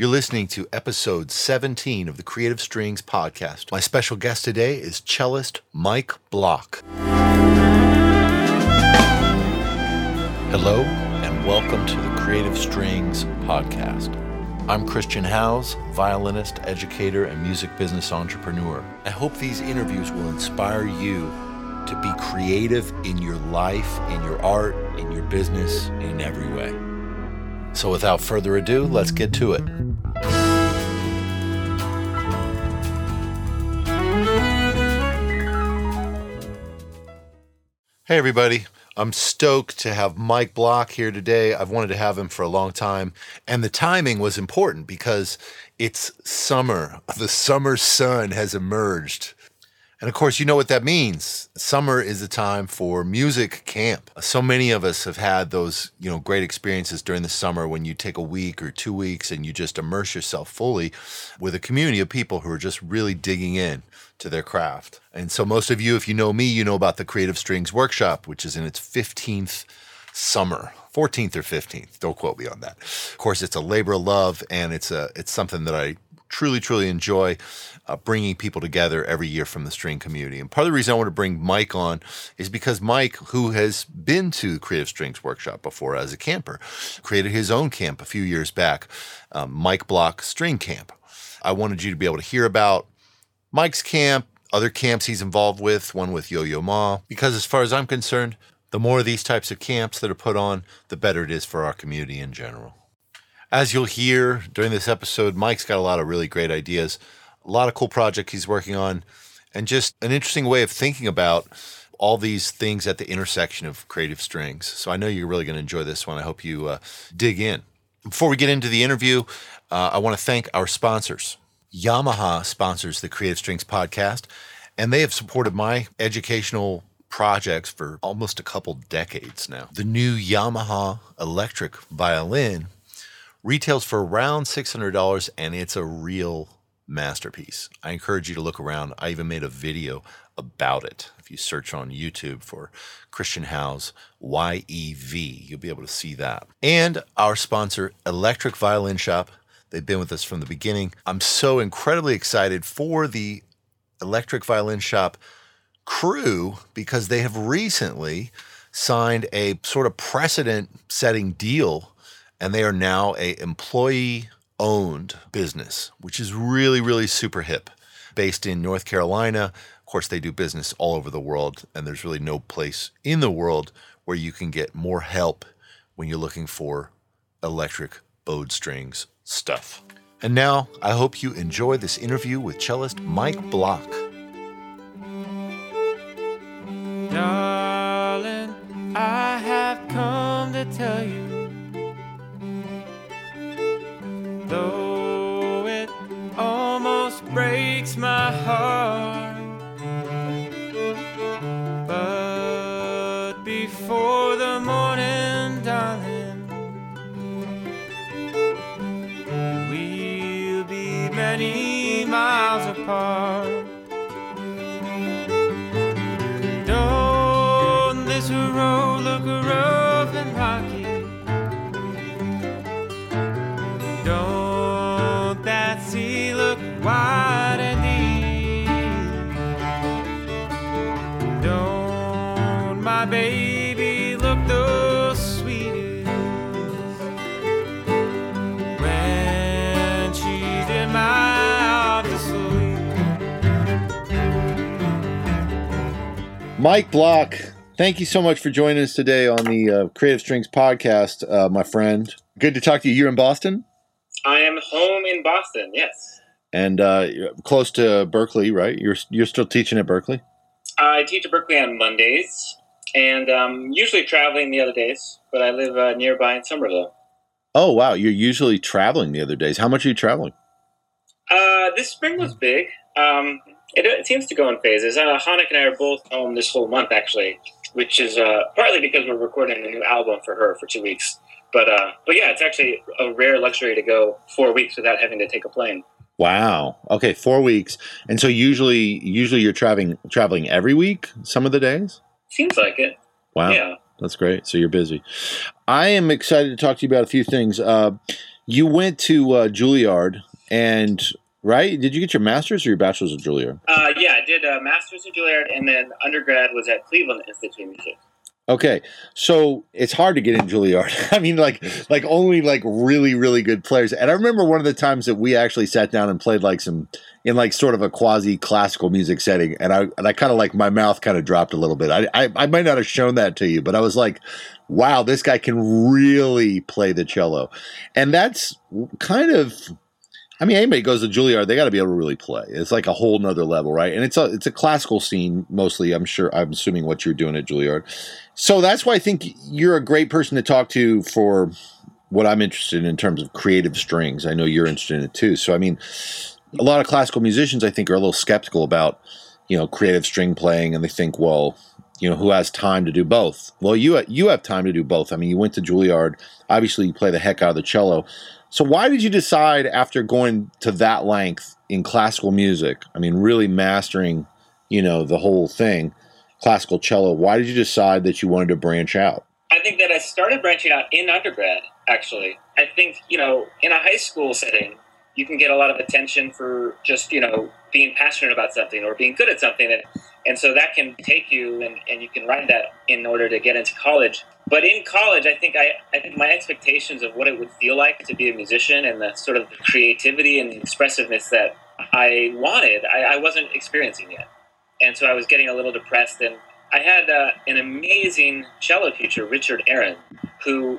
You're listening to episode 17 of the Creative Strings podcast. My special guest today is cellist Mike Block. Hello and welcome to the Creative Strings podcast. I'm Christian Howes, violinist, educator, and music business entrepreneur. I hope these interviews will inspire you to be creative in your life, in your art, in your business, in every way. So without further ado, let's get to it. Hey everybody, I'm stoked to have Mike Block here today. I've wanted to have him for a long time, and the timing was important because it's summer. The summer sun has emerged. And of course, you know what that means. Summer is the time for music camp. So many of us have had those, great experiences during the summer when you take a week or 2 weeks and you just immerse yourself fully with a community of people who are just really digging in to their craft. And so most of you, if you know me, you know about the Creative Strings Workshop, which is in its 15th summer. 14th or 15th, don't quote me on that. Of course, it's a labor of love, and it's something that I truly enjoy bringing people together every year from the string community. And part of the reason I want to bring Mike on is because Mike, who has been to the Creative Strings Workshop before as a camper, created his own camp a few years back, Mike Block String Camp. I wanted you to be able to hear about Mike's camp, other camps he's involved with, one with Yo-Yo Ma, because as far as I'm concerned, the more of these types of camps that are put on, the better it is for our community in general. As you'll hear during this episode, Mike's got a lot of really great ideas, a lot of cool projects he's working on, and just an interesting way of thinking about all these things at the intersection of creative strings. So I know you're really going to enjoy this one. I hope you dig in. Before we get into the interview, I want to thank our sponsors. Yamaha sponsors the Creative Strings podcast, and they have supported my educational projects for almost a couple decades now. The new Yamaha Electric Violin retails for around $600, and it's a real masterpiece. I encourage you to look around. I even made a video about it. If you search on YouTube for Christian Howes YEV, you'll be able to see that. And our sponsor, Electric Violin Shop. They've been with us from the beginning. I'm so incredibly excited for the Electric Violin Shop crew because they have recently signed a sort of precedent-setting deal, and they are now an employee-owned business, which is really, really super hip. Based in North Carolina, of course, they do business all over the world, and there's really no place in the world where you can get more help when you're looking for electric bowed strings stuff. And now, I hope you enjoy this interview with cellist Mike Block. Darling, I have come to tell you, though it almost breaks my heart, but before the morning, darling, we'll be many miles apart. Mike Block, thank you so much for joining us today on the Creative Strings podcast, my friend. Good to talk to you. You're in Boston? I am home in Boston, yes. And close to Berklee, right? You're still teaching at Berklee? I teach at Berklee on Mondays, and usually traveling the other days, but I live nearby in Somerville. Oh, wow. You're usually traveling the other days. How much are you traveling? This spring was big. It seems to go in phases. Hanneke and I are both home this whole month, actually, which is partly because we're recording a new album for her for 2 weeks. But yeah, it's actually a rare luxury to go 4 weeks without having to take a plane. Wow. Okay, 4 weeks. And so usually you're traveling every week, some of the days? Seems like it. Wow. Yeah. That's great. So you're busy. I am excited to talk to you about a few things. You went to Juilliard, and right? Did you get your master's or your bachelor's at Juilliard? Yeah, I did a master's at Juilliard, and then undergrad was at Cleveland Institute of Music. Okay, so it's hard to get in Juilliard. I mean, like only like really, really good players. And I remember one of the times that we actually sat down and played like some in like sort of a quasi classical music setting. And I kind of like my mouth kind of dropped a little bit. I might not have shown that to you, but I was like, wow, this guy can really play the cello. And that's kind of, I mean, anybody goes to Juilliard, they got to be able to really play. It's like a whole nother level, right? And it's a classical scene mostly. I'm assuming what you're doing at Juilliard. So that's why I think you're a great person to talk to for what I'm interested in terms of creative strings. I know you're interested in it too. So I mean, a lot of classical musicians I think are a little skeptical about, you know, creative string playing, and they think, well, you know, who has time to do both? Well, you have time to do both. I mean, you went to Juilliard. Obviously, you play the heck out of the cello. So why did you decide after going to that length in classical music, I mean, really mastering, you know, the whole thing, classical cello, why did you decide that you wanted to branch out? I think that I started branching out in undergrad, actually. I think, you know, in a high school setting, you can get a lot of attention for just, you know, being passionate about something or being good at something. And so that can take you and you can ride that in order to get into college. But in college, I think my expectations of what it would feel like to be a musician and the sort of creativity and expressiveness that I wanted, I wasn't experiencing yet. And so I was getting a little depressed. And I had an amazing cello teacher, Richard Aaron, who,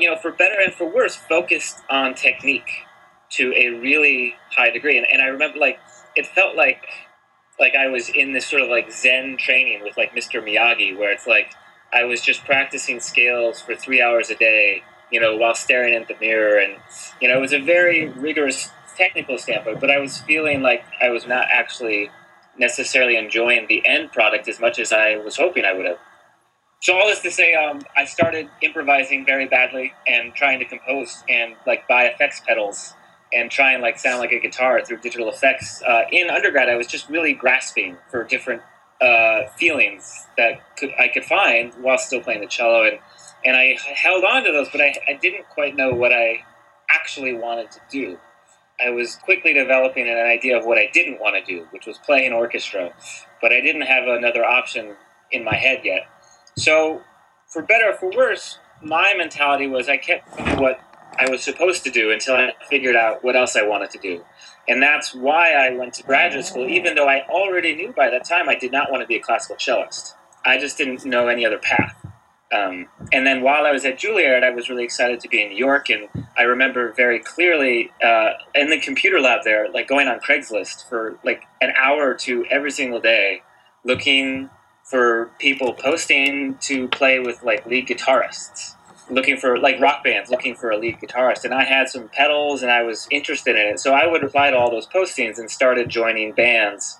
you know, for better and for worse, focused on technique to a really high degree. And I remember, like, it felt like I was in this sort of like Zen training with like Mr. Miyagi, where it's like, I was just practicing scales for 3 hours a day, you know, while staring at the mirror. And, you know, it was a very rigorous technical standpoint, but I was feeling like I was not actually necessarily enjoying the end product as much as I was hoping I would have. So all this to say, I started improvising very badly and trying to compose and like buy effects pedals and try and like sound like a guitar through digital effects. In undergrad, I was just really grasping for different feelings that I could find while still playing the cello, and I held on to those, but I didn't quite know what I actually wanted to do. I was quickly developing an idea of what I didn't want to do, which was play in orchestra, but I didn't have another option in my head yet. So for better or for worse, my mentality was I kept doing what I was supposed to do until I figured out what else I wanted to do. And that's why I went to graduate school, even though I already knew by that time I did not want to be a classical cellist. I just didn't know any other path. And then while I was at Juilliard, I was really excited to be in New York. And I remember very clearly in the computer lab there, like going on Craigslist for like an hour or two every single day, looking for people posting to play with like lead guitarists. Looking for like rock bands, looking for a lead guitarist. And I had some pedals and I was interested in it. So I would reply to all those postings and started joining bands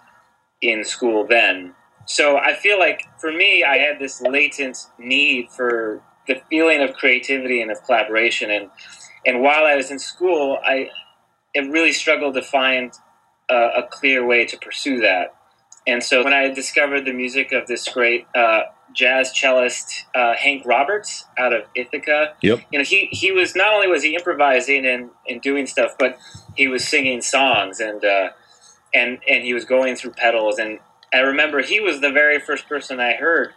in school then. So I feel like for me, I had this latent need for the feeling of creativity and of collaboration. And while I was in school, I really struggled to find a clear way to pursue that. And so when I discovered the music of this great jazz cellist Hank Roberts out of Ithaca, yep. You know, he was not only was he improvising and doing stuff, but he was singing songs and he was going through pedals. And I remember he was the very first person I heard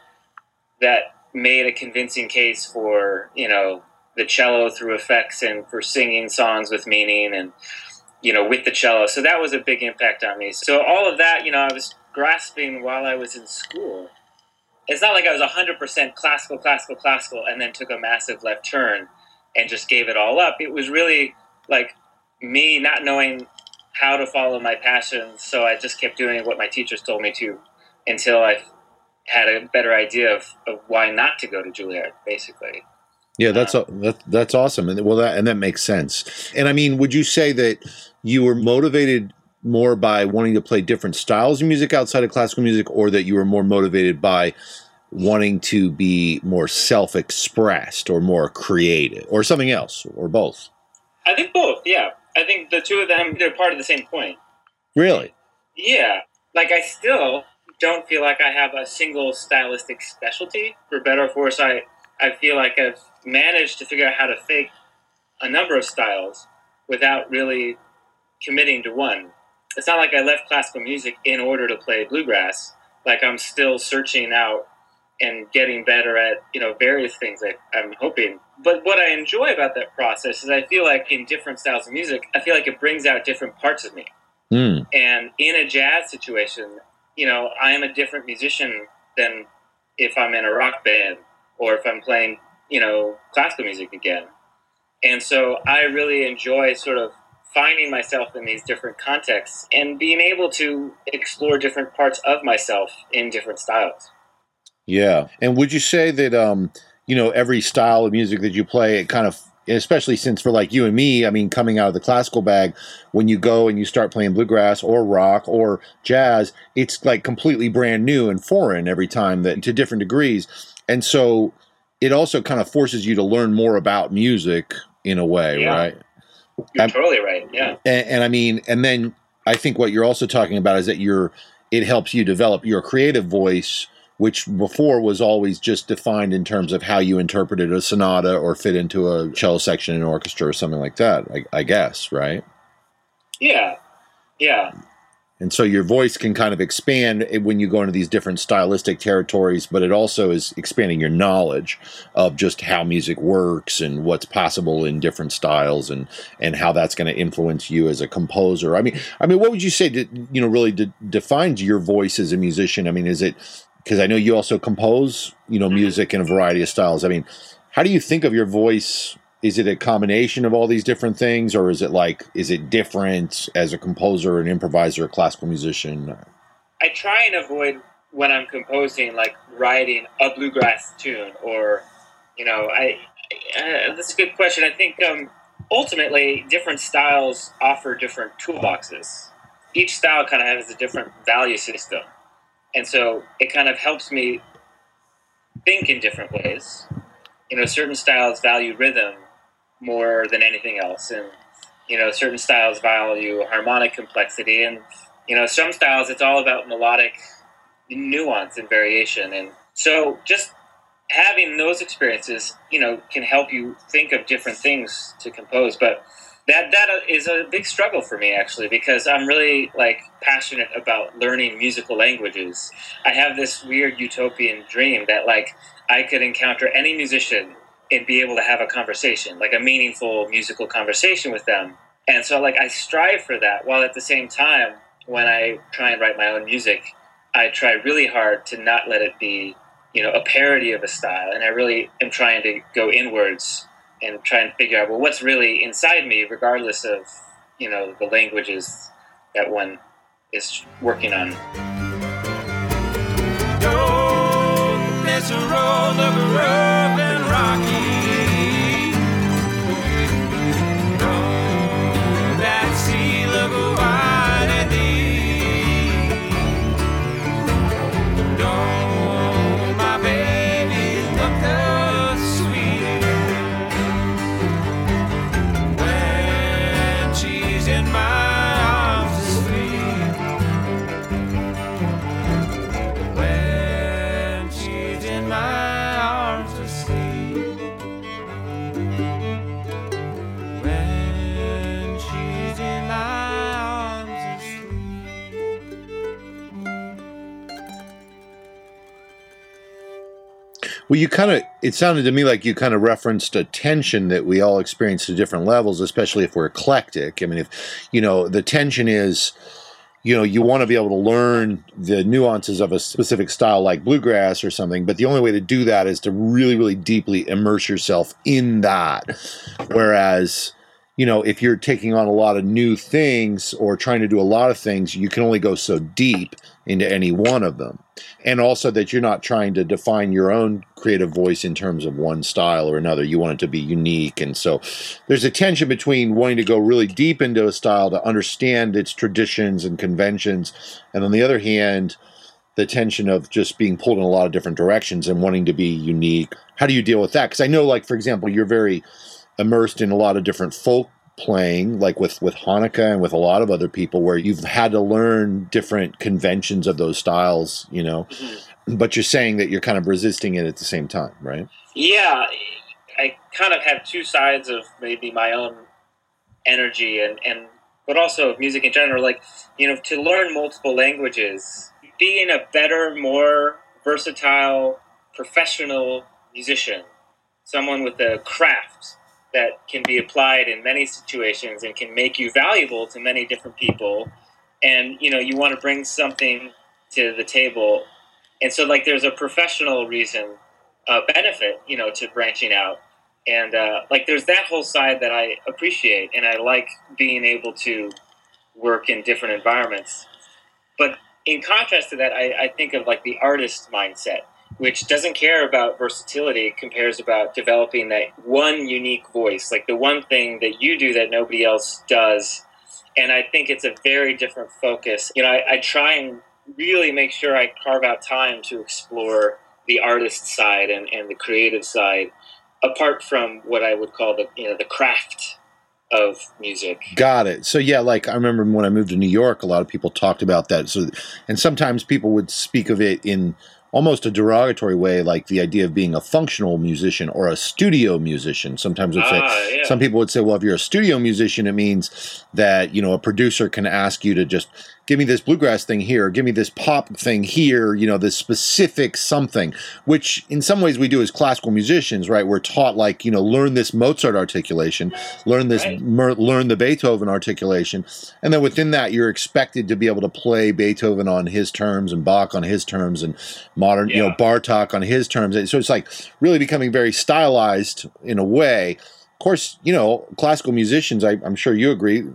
that made a convincing case for, you know, the cello through effects and for singing songs with meaning and, you know, with the cello. So that was a big impact on me. So all of that, you know, I was grasping while I was in school. It's not like I was 100% classical, and then took a massive left turn and just gave it all up. It was really like me not knowing how to follow my passions, so I just kept doing what my teachers told me to until I had a better idea of why not to go to Juilliard, basically. Yeah, that's awesome. And well, that makes sense. And I mean, would you say that you were motivated more by wanting to play different styles of music outside of classical music, or that you were more motivated by wanting to be more self-expressed or more creative or something else, or both? I think both, yeah. I think the two of them, they're part of the same coin. Really? Yeah. Like, I still don't feel like I have a single stylistic specialty. For better or for worse, I feel like I've managed to figure out how to fake a number of styles without really committing to one. It's not like I left classical music in order to play bluegrass. Like, I'm still searching out and getting better at, you know, various things that I'm hoping. But what I enjoy about that process is I feel like in different styles of music, I feel like it brings out different parts of me. Mm. And in a jazz situation, you know, I am a different musician than if I'm in a rock band or if I'm playing, you know, classical music again. And so I really enjoy sort of finding myself in these different contexts and being able to explore different parts of myself in different styles. Yeah. And would you say that, you know, every style of music that you play, it kind of, especially since for like you and me, I mean, coming out of the classical bag, when you go and you start playing bluegrass or rock or jazz, it's like completely brand new and foreign every time, that to different degrees. And so it also kind of forces you to learn more about music in a way, yeah. Right? You're totally right, yeah. And I mean, and then I think what you're also talking about is that it helps you develop your creative voice, which before was always just defined in terms of how you interpreted a sonata or fit into a cello section in an orchestra or something like that, I guess, right? Yeah, yeah. And so your voice can kind of expand when you go into these different stylistic territories, but it also is expanding your knowledge of just how music works and what's possible in different styles and how that's going to influence you as a composer. I mean, what would you say to, you know, really defines your voice as a musician? I mean, is it, because I know you also compose, you know, music in a variety of styles. I mean, how do you think of your voice? Is it a combination of all these different things, or is it like, is it different as a composer, an improviser, a classical musician? I try and avoid, when I'm composing, like writing a bluegrass tune or, you know, that's a good question. I think ultimately different styles offer different toolboxes. Each style kind of has a different value system. And so it kind of helps me think in different ways. You know, certain styles value rhythm more than anything else, and you know, certain styles value harmonic complexity, and you know, some styles it's all about melodic nuance and variation. And so just having those experiences, you know, can help you think of different things to compose. But that is a big struggle for me, actually, because I'm really like passionate about learning musical languages. I have this weird utopian dream that like I could encounter any musician and be able to have a conversation, like a meaningful musical conversation with them. And so like I strive for that, while at the same time, when I try and write my own music, I try really hard to not let it be, you know, a parody of a style. And I really am trying to go inwards and try and figure out, well, what's really inside me, regardless of, you know, the languages that one is working on. It's a road that we're rough and rocky. Oh, that sea look wide and deep. Oh, my baby, look the sweet when she's in my arms asleep. Well, you kind of, it sounded to me like you kind of referenced a tension that we all experience to different levels, especially if we're eclectic. I mean, if, you know, the tension is, you know, you want to be able to learn the nuances of a specific style like bluegrass or something, but the only way to do that is to really, really deeply immerse yourself in that. Whereas, you know, if you're taking on a lot of new things or trying to do a lot of things, you can only go so deep into any one of them. And also that you're not trying to define your own creative voice in terms of one style or another. You want it to be unique. And so there's a tension between wanting to go really deep into a style to understand its traditions and conventions. And on the other hand, the tension of just being pulled in a lot of different directions and wanting to be unique. How do you deal with that? Because I know, like, for example, you're very immersed in a lot of different folk playing, like with Hanneke and with a lot of other people, where you've had to learn different conventions of those styles, you know, mm-hmm. But you're saying that you're kind of resisting it at the same time, right? Yeah. I kind of have two sides of maybe my own energy and but also music in general. Like, you know, to learn multiple languages, being a better, more versatile, professional musician, someone with a craft that can be applied in many situations and can make you valuable to many different people. And, you know, you want to bring something to the table. And so, like, there's a professional reason, benefit, you know, to branching out. And, like, there's that whole side that I appreciate, and I like being able to work in different environments. But in contrast to that, I think of, like, the artist mindset, which doesn't care about versatility, cares about developing that one unique voice, like the one thing that you do that nobody else does. And I think it's a very different focus. You know, I try and really make sure I carve out time to explore the artist side and the creative side, apart from what I would call the, you know, the craft of music. Got it. So yeah, like I remember when I moved to New York, a lot of people talked about that. So, and sometimes people would speak of it in almost a derogatory way, like the idea of being a functional musician or a studio musician. Sometimes would say, yeah. Some people would say, well, if you're a studio musician, it means that, you know, a producer can ask you to just give me this bluegrass thing here, give me this pop thing here, you know, this specific something, which in some ways we do as classical musicians, right? We're taught, like, you know, learn this Mozart articulation, learn this, right. learn the Beethoven articulation. And then within that, you're expected to be able to play Beethoven on his terms and Bach on his terms and modern, you know, Bartok on his terms. And so it's like really becoming very stylized in a way. Of course, you know, classical musicians, I'm sure you agree,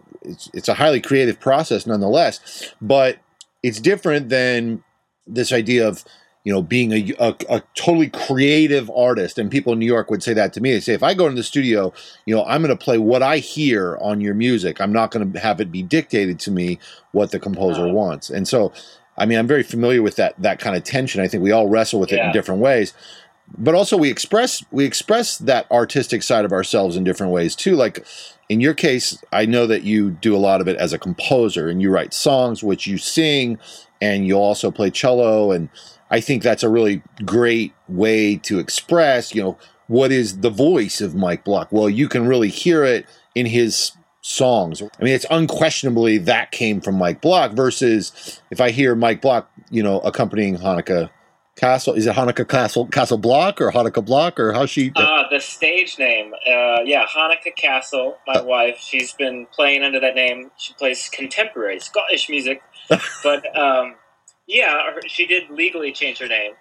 it's a highly creative process nonetheless, but it's different than this idea of, you know, being a totally creative artist. And people in New York would say that to me. They say, if I go into the studio, you know, I'm going to play what I hear on your music. I'm not going to have it be dictated to me what the composer wants. And so, I mean, I'm very familiar with that kind of tension. I think we all wrestle with it in different ways. But also we express that artistic side of ourselves in different ways too. Like in your case, I know that you do a lot of it as a composer and you write songs, which you sing, and you'll also play cello. And I think that's a really great way to express, you know, what is the voice of Mike Block? Well, you can really hear it in his songs. I mean, it's unquestionably that came from Mike Block versus if I hear Mike Block, you know, accompanying Hanneke Cassel. Is it Hanneke Cassel Block or Hanneke Block, or how's she? The stage name. Hanneke Cassel, my wife, she's been playing under that name. She plays contemporary Scottish music. But she did legally change her name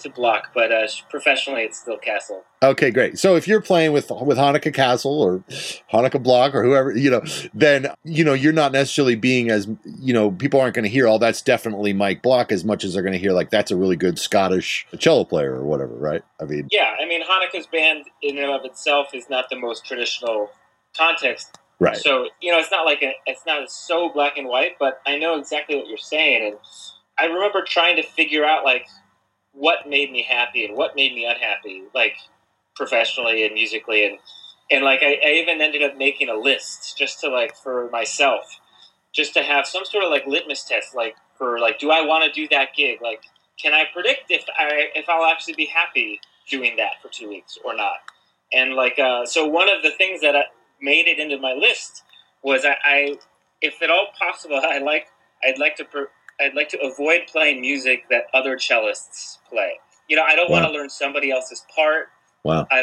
to Block, but professionally it's still Cassel. Okay, great. So if you're playing with Hanneke Cassel or Hanneke Block or whoever, you know, then, you know, you're not necessarily being as, you know, people aren't going to hear, oh, that's definitely Mike Block, as much as they're going to hear, like, that's a really good Scottish cello player or whatever, right? I mean, yeah, I mean, Haneke's band in and of itself is not the most traditional context. Right. So, you know, it's not so black and white, but I know exactly what you're saying. And I remember trying to figure out, like, what made me happy and what made me unhappy, like professionally and musically. And like, I even ended up making a list just to, like, for myself, just to have some sort of, like, litmus test, like, for, like, do I want to do that gig? Like, can I predict if I'll actually be happy doing that for 2 weeks or not? And like, so one of the things that made it into my list was I if at all possible, I'd like to avoid playing music that other cellists play. You know, I don't want to learn somebody else's part. Wow. I'd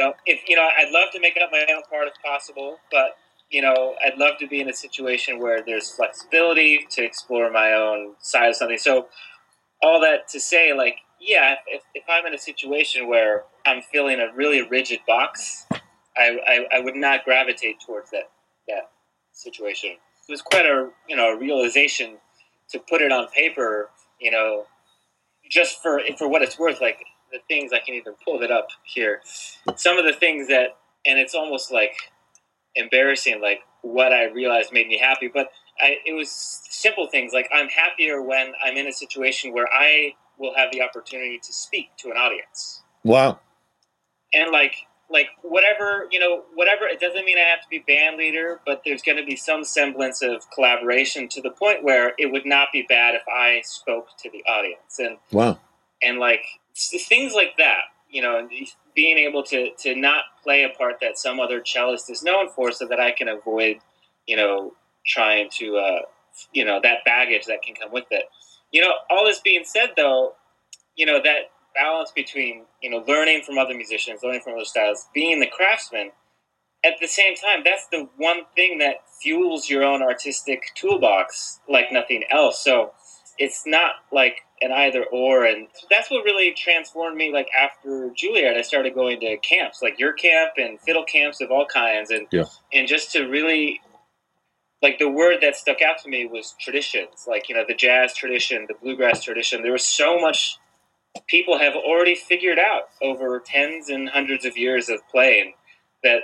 love to make up my own part if possible, but, you know, I'd love to be in a situation where there's flexibility to explore my own side of something. So all that to say, like, yeah, if I'm in a situation where I'm feeling a really rigid box, I would not gravitate towards that situation. It was quite a realization to put it on paper, you know, just for what it's worth, like the things I can even pull it up here. Some of the things that, and it's almost like embarrassing, like what I realized made me happy, but it was simple things. Like, I'm happier when I'm in a situation where I will have the opportunity to speak to an audience. Wow. And like whatever, it doesn't mean I have to be band leader, but there's going to be some semblance of collaboration to the point where it would not be bad if I spoke to the audience. And like things like that, you know, being able to not play a part that some other cellist is known for, so that I can avoid, you know, trying to, you know, that baggage that can come with it. You know, all this being said, though, you know, that balance between, you know, learning from other musicians, learning from other styles, being the craftsman, at the same time, that's the one thing that fuels your own artistic toolbox like nothing else. So it's not like an either or. And that's what really transformed me. Like after Juilliard, I started going to camps, like your camp and fiddle camps of all kinds. And, yeah. And just to really, like, the word that stuck out to me was traditions, like, you know, the jazz tradition, the bluegrass tradition. There was so much people have already figured out over tens and hundreds of years of playing. That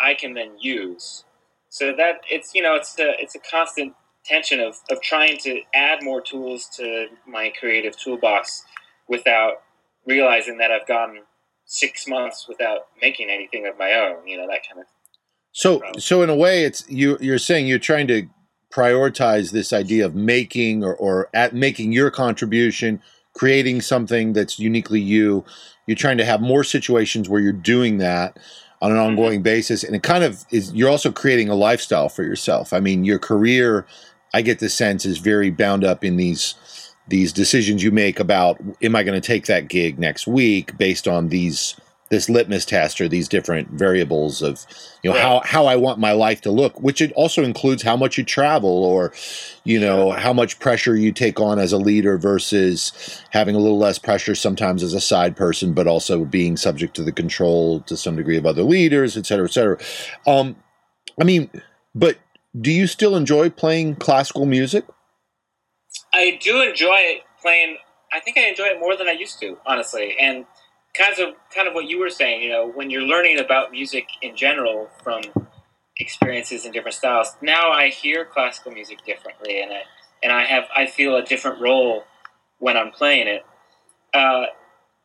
I can then use, so that it's, you know, it's a constant tension of trying to add more tools to my creative toolbox without realizing that I've gone 6 months without making anything of my own, you know, that kind of. So in a way, it's you're saying you're trying to prioritize this idea of making or at making your contribution, creating something that's uniquely you. You're trying to have more situations where you're doing that on an ongoing basis. And it kind of is, you're also creating a lifestyle for yourself. I mean, your career, I get the sense, is very bound up in these decisions you make about, am I going to take that gig next week based on this litmus test or these different variables of, you know, how I want my life to look, which it also includes how much you travel or, you know, how much pressure you take on as a leader versus having a little less pressure sometimes as a side person, but also being subject to the control to some degree of other leaders, et cetera, et cetera. I mean, but do you still enjoy playing classical music? I do enjoy it playing. I think I enjoy it more than I used to, honestly. And kind of what you were saying, you know, when you're learning about music in general from experiences in different styles, now I hear classical music differently, and I feel a different role when I'm playing it.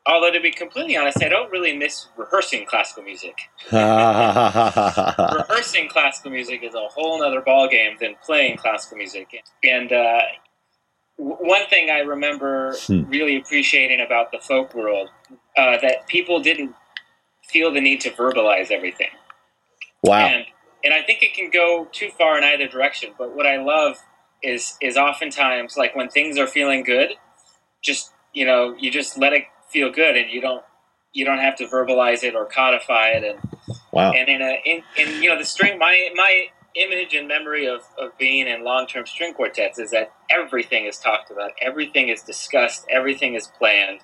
Although, to be completely honest, I don't really miss rehearsing classical music. Rehearsing classical music is a whole other ballgame than playing classical music. And one thing I remember really appreciating about the folk world, that people didn't feel the need to verbalize everything. Wow. And I think it can go too far in either direction. But what I love is oftentimes, like, when things are feeling good, just, you know, you just let it feel good, and you don't have to verbalize it or codify it. And wow. And in you know, the string, my image and memory of being in long-term string quartets is that everything is talked about, everything is discussed, everything is planned.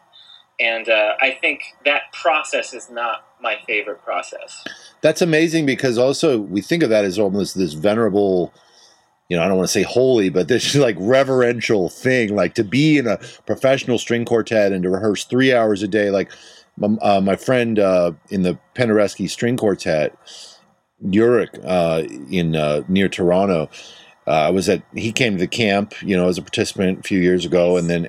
And I think that process is not my favorite process. That's amazing, because also we think of that as almost this venerable, you know, I don't want to say holy, but this like reverential thing, like to be in a professional string quartet and to rehearse 3 hours a day. Like my friend in the Paderewski String Quartet, Uric, in near Toronto, he came to the camp, you know, as a participant a few years ago. And then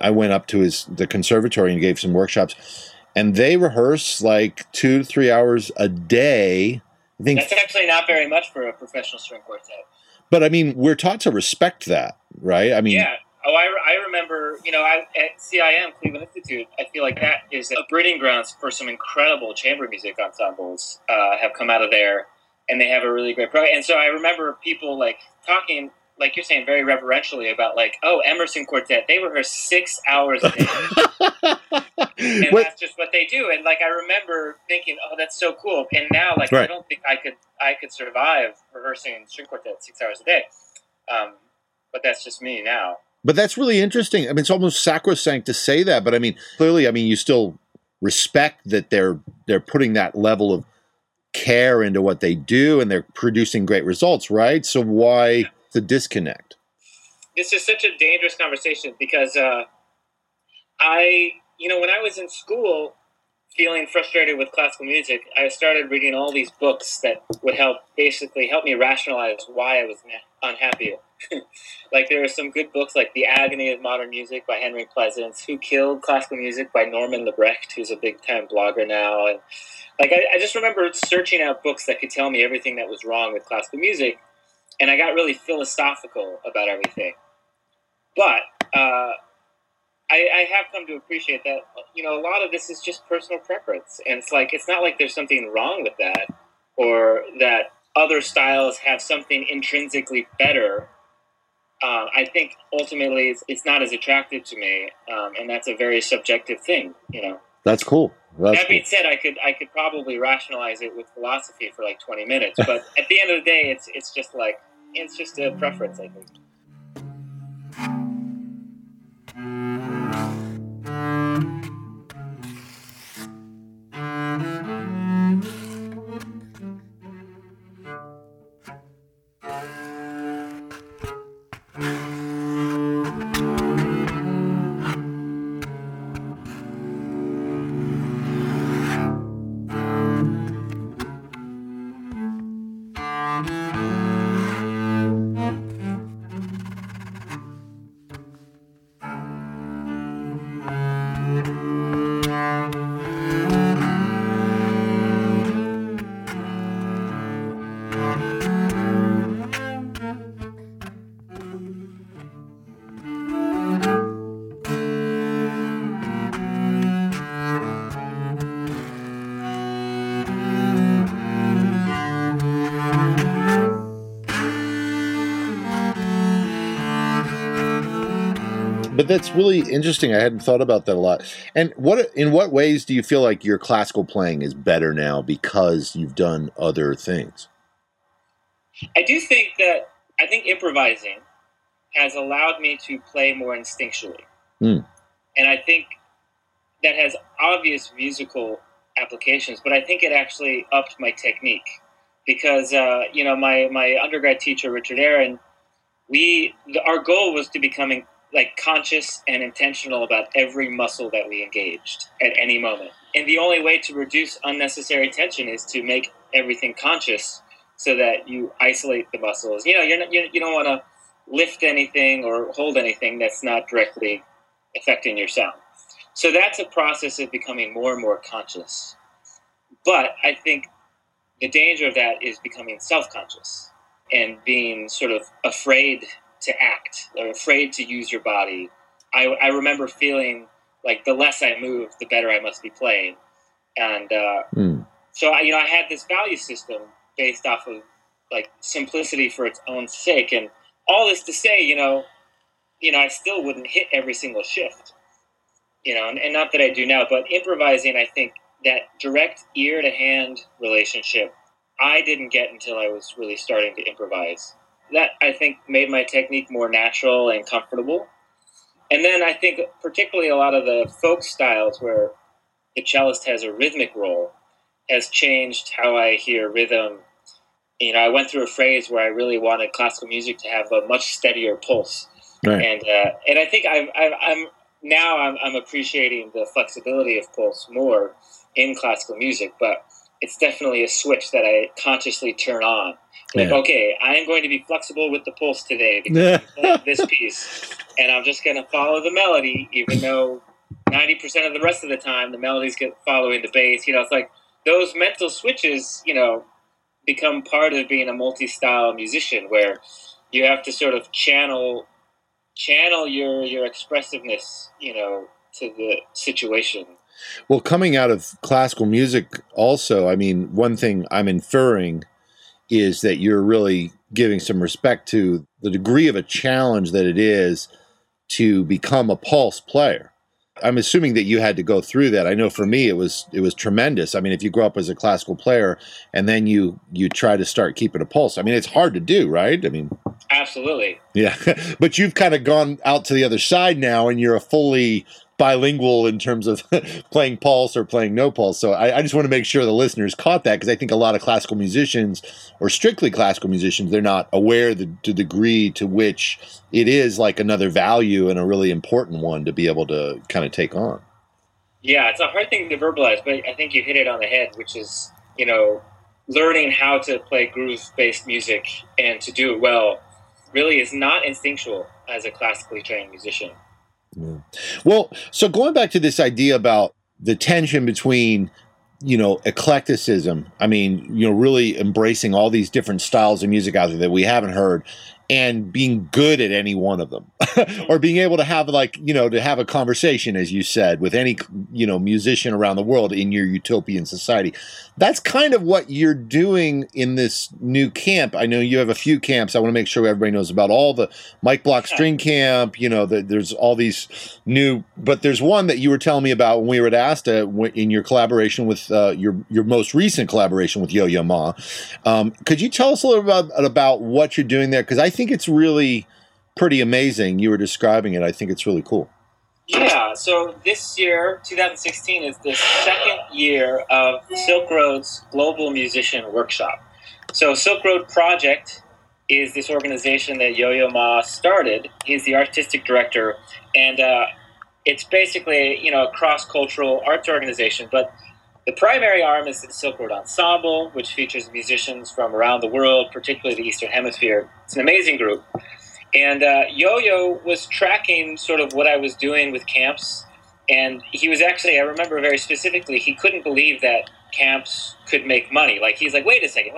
I went up to the conservatory and gave some workshops, and they rehearse like 2 to 3 hours a day. I think that's actually not very much for a professional string quartet. But I mean, we're taught to respect that, right? I mean, yeah. Oh, I remember, you know, at CIM, Cleveland Institute, I feel like that is a breeding grounds for some incredible chamber music ensembles have come out of there. And they have a really great program. And so I remember people like talking, like you're saying, very reverentially about like, oh, Emerson Quartet, they rehearse 6 hours a day. And that's just what they do. And like, I remember thinking, oh, that's so cool. And now, like, right. I don't think I could survive rehearsing string quartet 6 hours a day. But that's just me now. But that's really interesting. I mean, it's almost sacrosanct to say that, but I mean, clearly, I mean, you still respect that they're putting that level of care into what they do, and they're producing great results, right? So why the disconnect? This is such a dangerous conversation, because you know, when I was in school feeling frustrated with classical music, I started reading all these books that would help me rationalize why I was unhappy. Like, there are some good books, like The Agony of Modern Music by Henry Pleasance, Who Killed Classical Music by Norman Lebrecht, who's a big-time blogger now. And like, I just remember searching out books that could tell me everything that was wrong with classical music, and I got really philosophical about everything. But I have come to appreciate that, you know, a lot of this is just personal preference. And it's like, it's not like there's something wrong with that, or that other styles have something intrinsically better. I think ultimately it's not as attractive to me. And that's a very subjective thing, you know. That's cool. That being said, I could probably rationalize it with philosophy for like 20 minutes, but at the end of the day, it's just like, it's just a preference, I think. But that's really interesting. I hadn't thought about that a lot. And in what ways do you feel like your classical playing is better now because you've done other things? I think improvising has allowed me to play more instinctually. Mm. And I think that has obvious musical applications, but I think it actually upped my technique because, you know, my undergrad teacher, Richard Aaron, our goal was to becoming like conscious and intentional about every muscle that we engaged at any moment. And the only way to reduce unnecessary tension is to make everything conscious so that you isolate the muscles. You know, you don't want to lift anything or hold anything that's not directly affecting your sound. So that's a process of becoming more and more conscious. But I think the danger of that is becoming self-conscious and being sort of afraid to act or afraid to use your body. I remember feeling like the less I move, the better I must be playing. And so I had this value system based off of like simplicity for its own sake. And all this to say, you know, I still wouldn't hit every single shift, you know, and not that I do now, but improvising, I think that direct ear to hand relationship, I didn't get until I was really starting to improvise. That, I think, made my technique more natural and comfortable. And then I think particularly a lot of the folk styles where the cellist has a rhythmic role has changed how I hear rhythm. You know, I went through a phase where I really wanted classical music to have a much steadier pulse. Right. And I think I'm now appreciating the flexibility of pulse more in classical music, but it's definitely a switch that I consciously turn on. Like, okay, I am going to be flexible with the pulse today because of this piece, and I'm just going to follow the melody, even though 90% of the rest of the time the melody's following the bass. You know, it's like those mental switches, you know, become part of being a multi-style musician where you have to sort of channel your expressiveness, you know, to the situation. Well, coming out of classical music also, I mean, one thing I'm inferring is that you're really giving some respect to the degree of a challenge that it is to become a pulse player. I'm assuming that you had to go through that. I know for me, it was tremendous. I mean, if you grow up as a classical player and then you try to start keeping a pulse, I mean, it's hard to do, right? I mean, absolutely. Yeah. But you've kind of gone out to the other side now and you're a fully bilingual in terms of playing pulse or playing no pulse. So I just want to make sure the listeners caught that because I think a lot of classical musicians or strictly classical musicians, they're not aware the degree to which it is like another value and a really important one to be able to kind of take on. Yeah, it's a hard thing to verbalize, but I think you hit it on the head, which is, you know, learning how to play groove-based music and to do it well really is not instinctual as a classically trained musician. Yeah. Well, so going back to this idea about the tension between, you know, eclecticism, I mean, you know, really embracing all these different styles of music out there that we haven't heard, and being good at any one of them or being able to have, like, you know, to have a conversation, as you said, with any, you know, musician around the world in your utopian society. That's kind of what you're doing in this new camp. I know you have a few camps. I want to make sure everybody knows about all the Mike Block String Camp. You know, there's all these new, but there's one that you were telling me about when we were at ASTA in your collaboration with your most recent collaboration with Yo-Yo Ma. Could you tell us a little about what you're doing there? Because I think it's really pretty amazing. You were describing it. I think it's really cool. Yeah, so this year, 2016, is the second year of Silk Road's Global Musician Workshop. So Silk Road Project is this organization that Yo-Yo Ma started. He's the artistic director, and it's basically, you know, a cross-cultural arts organization. But the primary arm is the Silk Road Ensemble, which features musicians from around the world, particularly the Eastern Hemisphere. It's an amazing group. And Yo-Yo was tracking sort of what I was doing with camps, and he was actually, I remember very specifically, he couldn't believe that camps could make money. Like, he's like, wait a second,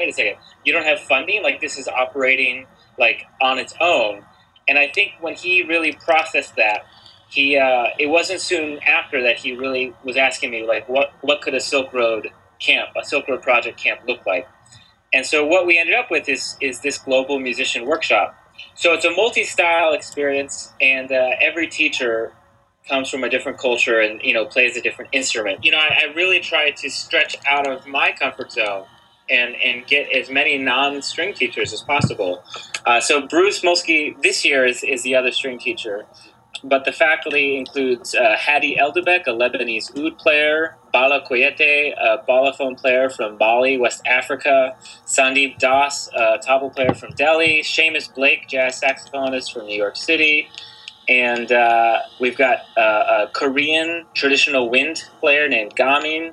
you don't have funding? Like, this is operating, like, on its own. And I think when he really processed that, he it wasn't soon after that he really was asking me, like, what could a Silk Road camp, a Silk Road Project camp look like? And so what we ended up with is this Global Musician Workshop. So it's a multi-style experience, and every teacher comes from a different culture and, you know, plays a different instrument. You know, I really try to stretch out of my comfort zone and get as many non-string teachers as possible. So Bruce Molsky this year is the other string teacher, but the faculty includes Hadi Elderbeck, a Lebanese oud player, Bala Koyete, a balafon player from Bali, West Africa, Sandeep Das, a tabla player from Delhi, Seamus Blake, jazz saxophonist from New York City, and we've got a Korean traditional wind player named Gamin,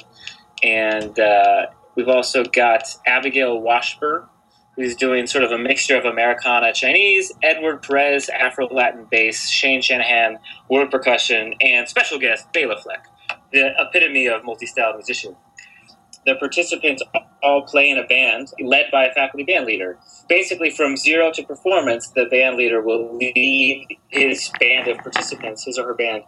and we've also got Abigail Washburn, who's doing sort of a mixture of Americana, Chinese, Edward Perez, Afro-Latin bass, Shane Shanahan, world percussion, and special guest, Bala Fleck, the epitome of multi-style musician. The participants all play in a band led by a faculty band leader. Basically, from zero to performance, the band leader will lead his band of participants, his or her band,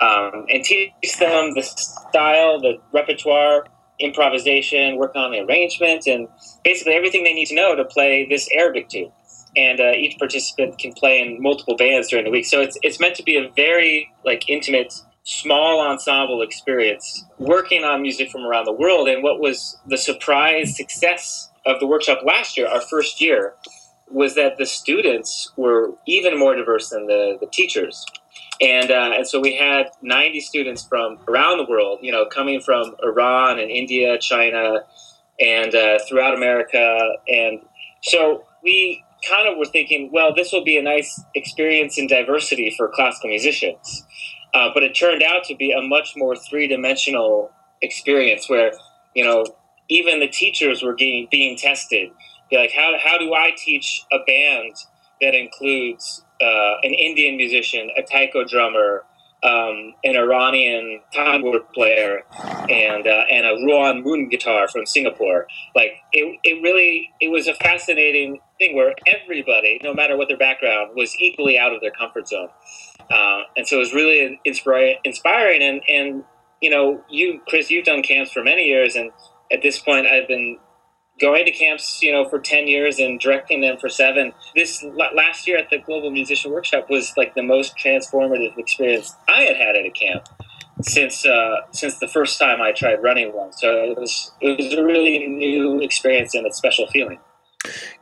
and teach them the style, the repertoire, improvisation, work on the arrangement, and basically everything they need to know to play this Arabic tune. And each participant can play in multiple bands during the week. So it's meant to be a very, like, intimate, small ensemble experience working on music from around the world. And what was the surprise success of the workshop last year, our first year, was that the students were even more diverse than the teachers. And so we had 90 students from around the world, you know, coming from Iran and India, China, and throughout America. And so we kind of were thinking, well, this will be a nice experience in diversity for classical musicians. But it turned out to be a much more three-dimensional experience where, you know, even the teachers were being tested. They're like, how do I teach a band that includes an Indian musician, a taiko drummer, an Iranian tango player, and a Ruan Moon guitar from Singapore? Like, it was a fascinating thing where everybody, no matter what their background, was equally out of their comfort zone. And so it was really inspiring. And, you know, you, Chris, you've done camps for many years. And at this point, I've been going to camps, you know, for 10 years and directing them for 7. This last year at the Global Musician Workshop was like the most transformative experience I had at a camp since the first time I tried running one. So it was a really new experience and a special feeling.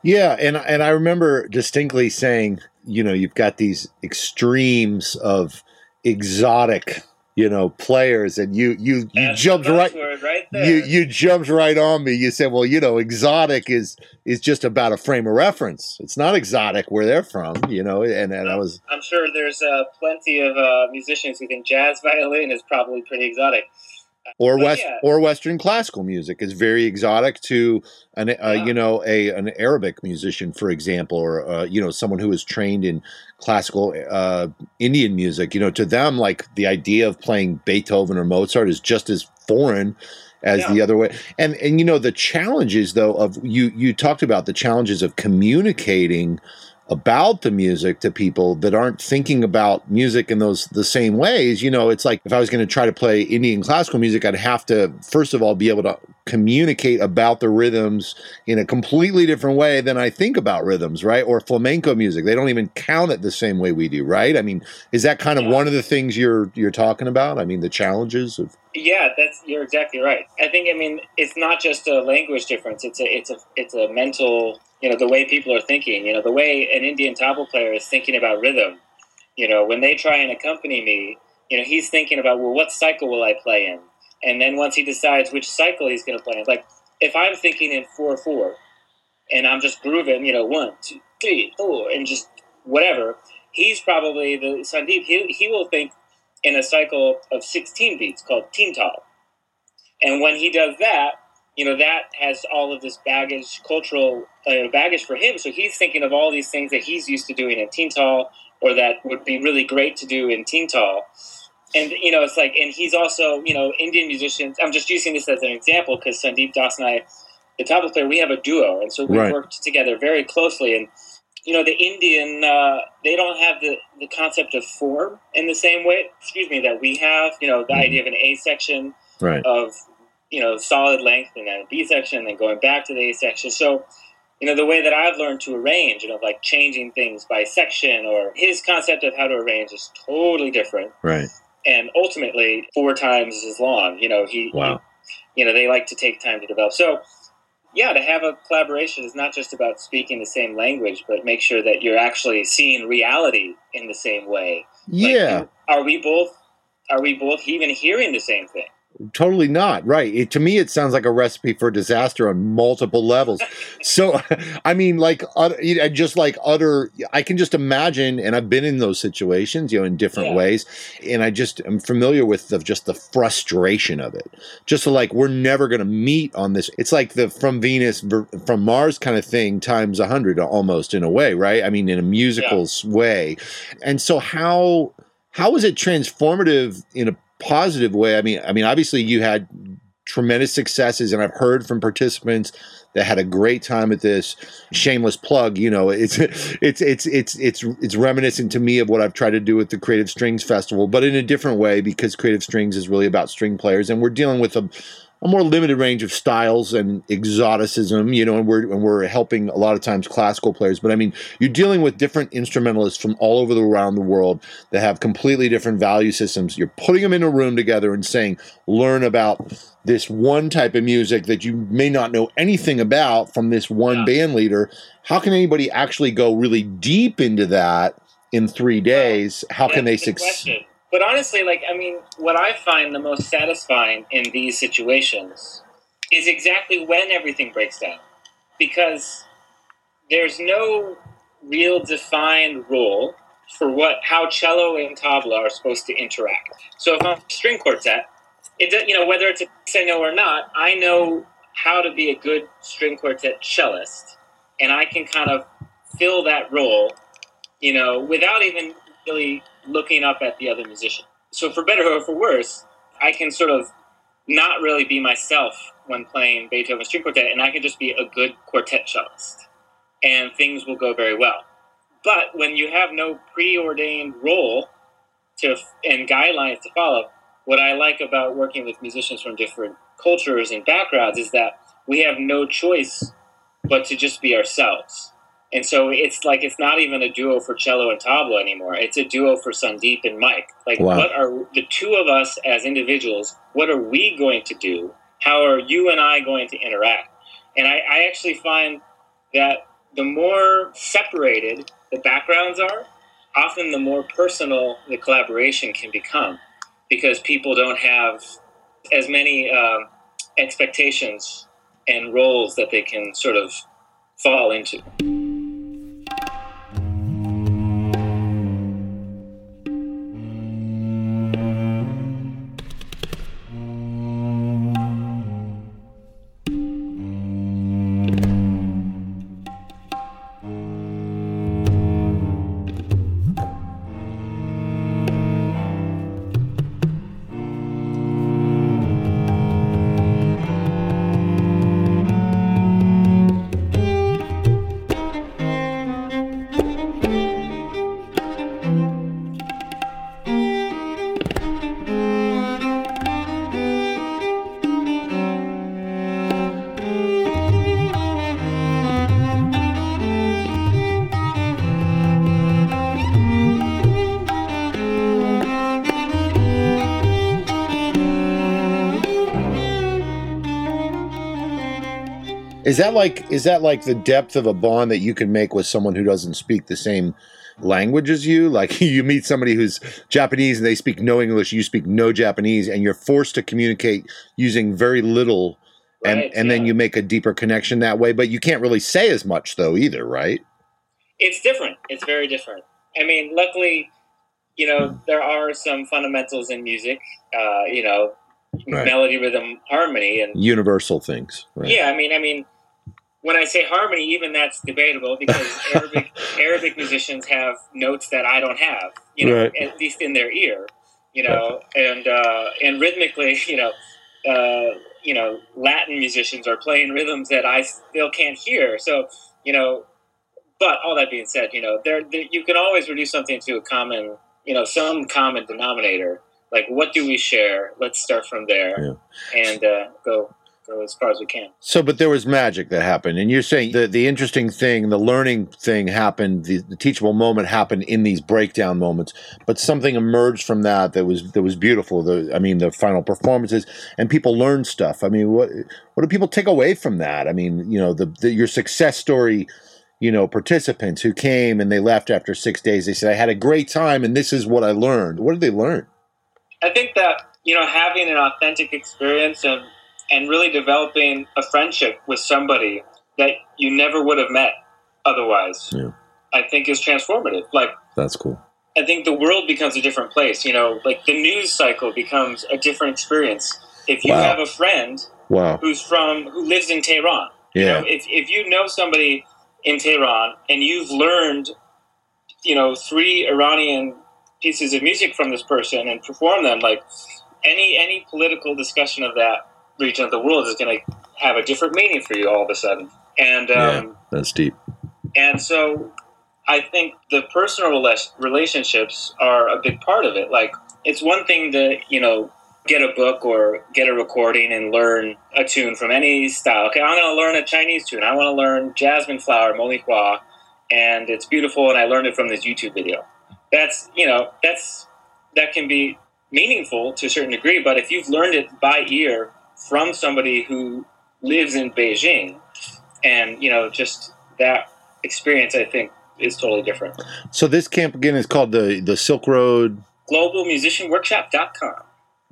Yeah, and I remember distinctly saying, you know, you've got these extremes of exotic, you know, players, and you jumped right there. You jumped right on me. You said, well, you know, exotic is just about a frame of reference. It's not exotic where they're from, you know. And I'm sure there's plenty of musicians who think jazz violin is probably pretty exotic. Or Western classical music is very exotic to an Arabic musician, for example, or you know, someone who is trained in classical Indian music. You know, to them, like, the idea of playing Beethoven or Mozart is just as foreign as the other way. And you know, the challenges though of you talked about the challenges of communicating about the music to people that aren't thinking about music in the same ways. You know, it's like if I was going to try to play Indian classical music, I'd have to, first of all, be able to communicate about the rhythms in a completely different way than I think about rhythms, right? Or flamenco music. They don't even count it the same way we do, right? I mean, is that kind of one of the things you're talking about? I mean, the challenges of... Yeah, you're exactly right. I think, it's not just a language difference. It's a mental, the way people are thinking, the way an Indian tabla player is thinking about rhythm. When they try and accompany me, he's thinking about, well, what cycle will I play in? And then once he decides which cycle he's going to play in, like if I'm thinking in 4/4 and I'm just grooving, 1, 2, 3, 4, and just whatever, he's probably Sandeep, he will think in a cycle of 16 beats called Teental. And when he does that, that has all of this baggage, cultural baggage for him. So he's thinking of all these things that he's used to doing in Teental or that would be really great to do in Teental. And, it's like, and he's also, Indian musicians, I'm just using this as an example because Sandeep Das and I, the tabla player, we have a duo. And so we worked together very closely. And, the Indian, they don't have the concept of form in the same way, that we have, the idea of an A section of, solid length and then a B section and then going back to the A section. So, the way that I've learned to arrange, like changing things by section, or his concept of how to arrange is totally different. Right. And ultimately 4 times as long, they like to take time to develop. So yeah, to have a collaboration is not just about speaking the same language, but make sure that you're actually seeing reality in the same way. Yeah. Like, are we both even hearing the same thing? Totally not. Right. To me, it sounds like a recipe for disaster on multiple levels. So, I can just imagine, and I've been in those situations, in different ways. And I just am familiar with the frustration of it. Just like, we're never going to meet on this. It's like the From Venus, From Mars kind of thing times 100 almost in a way, right? In a musical way. And so how is it transformative in a positive way? Obviously you had tremendous successes, and I've heard from participants that had a great time at this. Shameless plug, it's reminiscent to me of what I've tried to do with the Creative Strings Festival, but in a different way, because Creative Strings is really about string players, and we're dealing with a more limited range of styles and exoticism, and we're helping a lot of times classical players. But you're dealing with different instrumentalists from all over around the world that have completely different value systems. You're putting them in a room together and saying, learn about this one type of music that you may not know anything about from this one band leader. How can anybody actually go really deep into that in 3 days? How can they succeed? But honestly, what I find the most satisfying in these situations is exactly when everything breaks down. Because there's no real defined rule for how cello and tabla are supposed to interact. So if I'm a string quartet, whether it's a piano or not, I know how to be a good string quartet cellist. And I can kind of fill that role, without even really looking up at the other musician. So for better or for worse, I can sort of not really be myself when playing Beethoven String Quartet, and I can just be a good quartet cellist, and things will go very well. But when you have no preordained role and guidelines to follow, what I like about working with musicians from different cultures and backgrounds is that we have no choice but to just be ourselves. And so it's like, it's not even a duo for cello and tabla anymore. It's a duo for Sandeep and Mike. Like, what are the two of us as individuals, what are we going to do? How are you and I going to interact? And I actually find that the more separated the backgrounds are, often the more personal the collaboration can become, because people don't have as many expectations and roles that they can sort of fall into. Is that like the depth of a bond that you can make with someone who doesn't speak the same language as you? Like, you meet somebody who's Japanese and they speak no English, you speak no Japanese, and you're forced to communicate using very little, and then you make a deeper connection that way. But you can't really say as much though either, right? It's different. It's very different. I mean, luckily, you know, there are some fundamentals in music, you know, right. Melody, rhythm, harmony, and universal things. Right? Yeah, I mean, when I say harmony, even that's debatable because Arabic musicians have notes that I don't have, you know, right. At least in their ear, you know, right. And rhythmically, you know, Latin musicians are playing rhythms that I still can't hear. So, you know, but all that being said, you know, there you can always reduce something to a common, you know, some common denominator. Like, what do we share? Let's start from there, yeah. And go as far as we can. So, but there was magic that happened. And you're saying the interesting thing, the learning thing happened, the teachable moment happened in these breakdown moments, but something emerged from that was beautiful. The final performances, and people learned stuff. I mean, what do people take away from that? I mean, you know, your success story, you know, participants who came and they left after 6 days. They said, I had a great time and this is what I learned. What did they learn? I think that, you know, having an authentic experience and really developing a friendship with somebody that you never would have met otherwise, yeah. I think is transformative. Like, that's cool. I think the world becomes a different place, you know, like the news cycle becomes a different experience. If you wow. have a friend wow. who lives in Tehran, yeah. you know, if you know somebody in Tehran and you've learned, you know, 3 Iranian pieces of music from this person and perform them, like any political discussion of that region of the world is going to have a different meaning for you all of a sudden. And yeah, that's deep. And so I think the personal relationships are a big part of it. Like, it's one thing to, you know, get a book or get a recording and learn a tune from any style. Okay, I'm going to learn a Chinese tune. I want to learn Jasmine Flower, Molly Hua, and it's beautiful, and I learned it from this YouTube video. That's, you know, that can be meaningful to a certain degree, but if you've learned it by ear from somebody who lives in Beijing, and, you know, just that experience, I think, is totally different. So this camp, again, is called the Silk Road... GlobalMusicianWorkshop.com.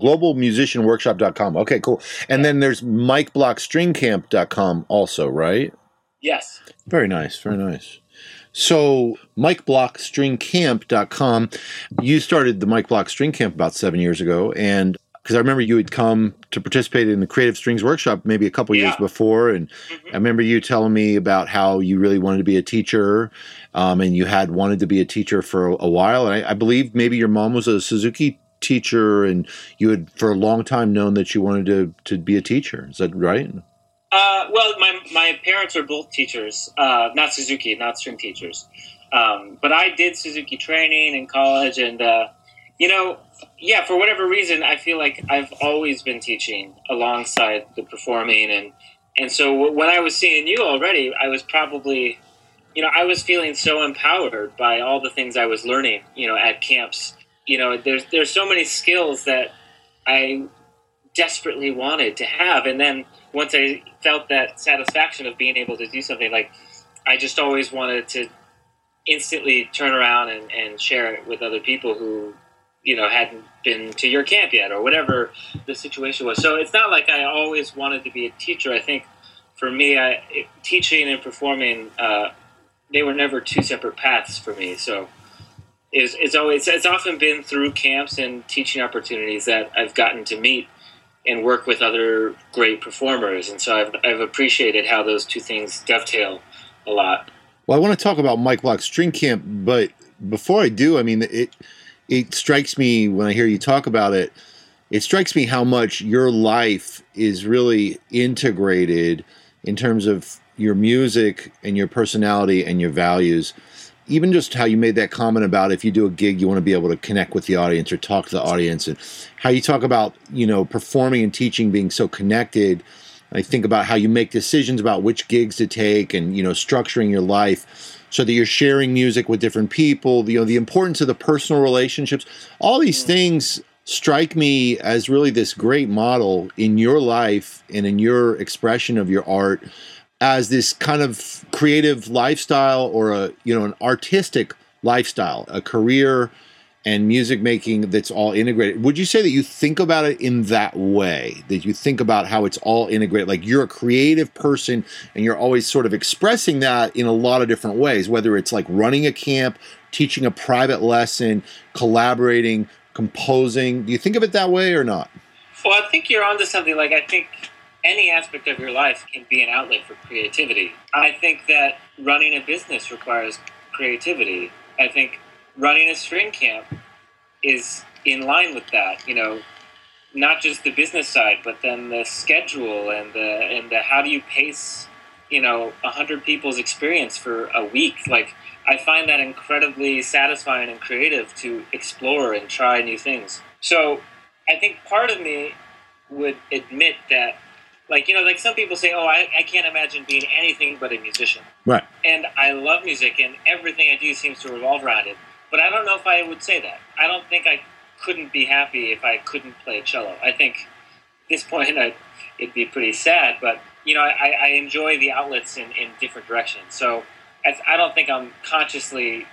GlobalMusicianWorkshop.com. Okay, cool. And then there's mikeblockstringcamp.com also, right? Yes. Very nice, very nice. So mikeblockstringcamp.com, you started the Mike Block String Camp about 7 years ago, and because I remember you had come to participate in the Creative Strings Workshop maybe a couple yeah. years before, and mm-hmm. I remember you telling me about how you really wanted to be a teacher, and you had wanted to be a teacher for a while, and I believe maybe your mom was a Suzuki teacher, and you had for a long time known that you wanted to be a teacher. Is that right? Well, my parents are both teachers, not Suzuki, not string teachers. But I did Suzuki training in college, and, you know, yeah, for whatever reason, I feel like I've always been teaching alongside the performing. And so when I was seeing you already, I was probably, you know, I was feeling so empowered by all the things I was learning, you know, at camps. You know, there's so many skills that I desperately wanted to have, and then once I felt that satisfaction of being able to do something, like, I just always wanted to instantly turn around and share it with other people who, you know, hadn't been to your camp yet or whatever the situation was. So it's not like I always wanted to be a teacher. I think for me, teaching and performing, they were never two separate paths for me. So it's often been through camps and teaching opportunities that I've gotten to meet and work with other great performers. And so I've appreciated how those two things dovetail a lot. Well, I want to talk about Mike Block String Camp, but before I do, I mean, it strikes me when I hear you talk about it, it strikes me how much your life is really integrated in terms of your music and your personality and your values. Even just how you made that comment about if you do a gig, you want to be able to connect with the audience or talk to the audience, and how you talk about, you know, performing and teaching being so connected. I think about how you make decisions about which gigs to take and, you know, structuring your life so that you're sharing music with different people, you know, the importance of the personal relationships. All these things strike me as really this great model in your life and in your expression of your art as this kind of creative lifestyle, or a, you know, an artistic lifestyle, a career and music making that's all integrated. Would you say that you think about it in that way, that you think about how it's all integrated? Like, you're a creative person and you're always sort of expressing that in a lot of different ways, whether it's like running a camp, teaching a private lesson, collaborating, composing. Do you think of it that way or not? Well, I think you're onto something. Like, I think any aspect of your life can be an outlet for creativity. I think that running a business requires creativity. I think running a string camp is in line with that, you know, not just the business side, but then the schedule and the how do you pace, you know, 100 people's experience for a week. Like, I find that incredibly satisfying and creative to explore and try new things. So I think part of me would admit that, like, you know, like some people say, oh, I can't imagine being anything but a musician. Right. And I love music, and everything I do seems to revolve around it. But I don't know if I would say that. I don't think I couldn't be happy if I couldn't play cello. I think at this point it'd be pretty sad, but, you know, I enjoy the outlets in different directions. So I don't think I'm consciously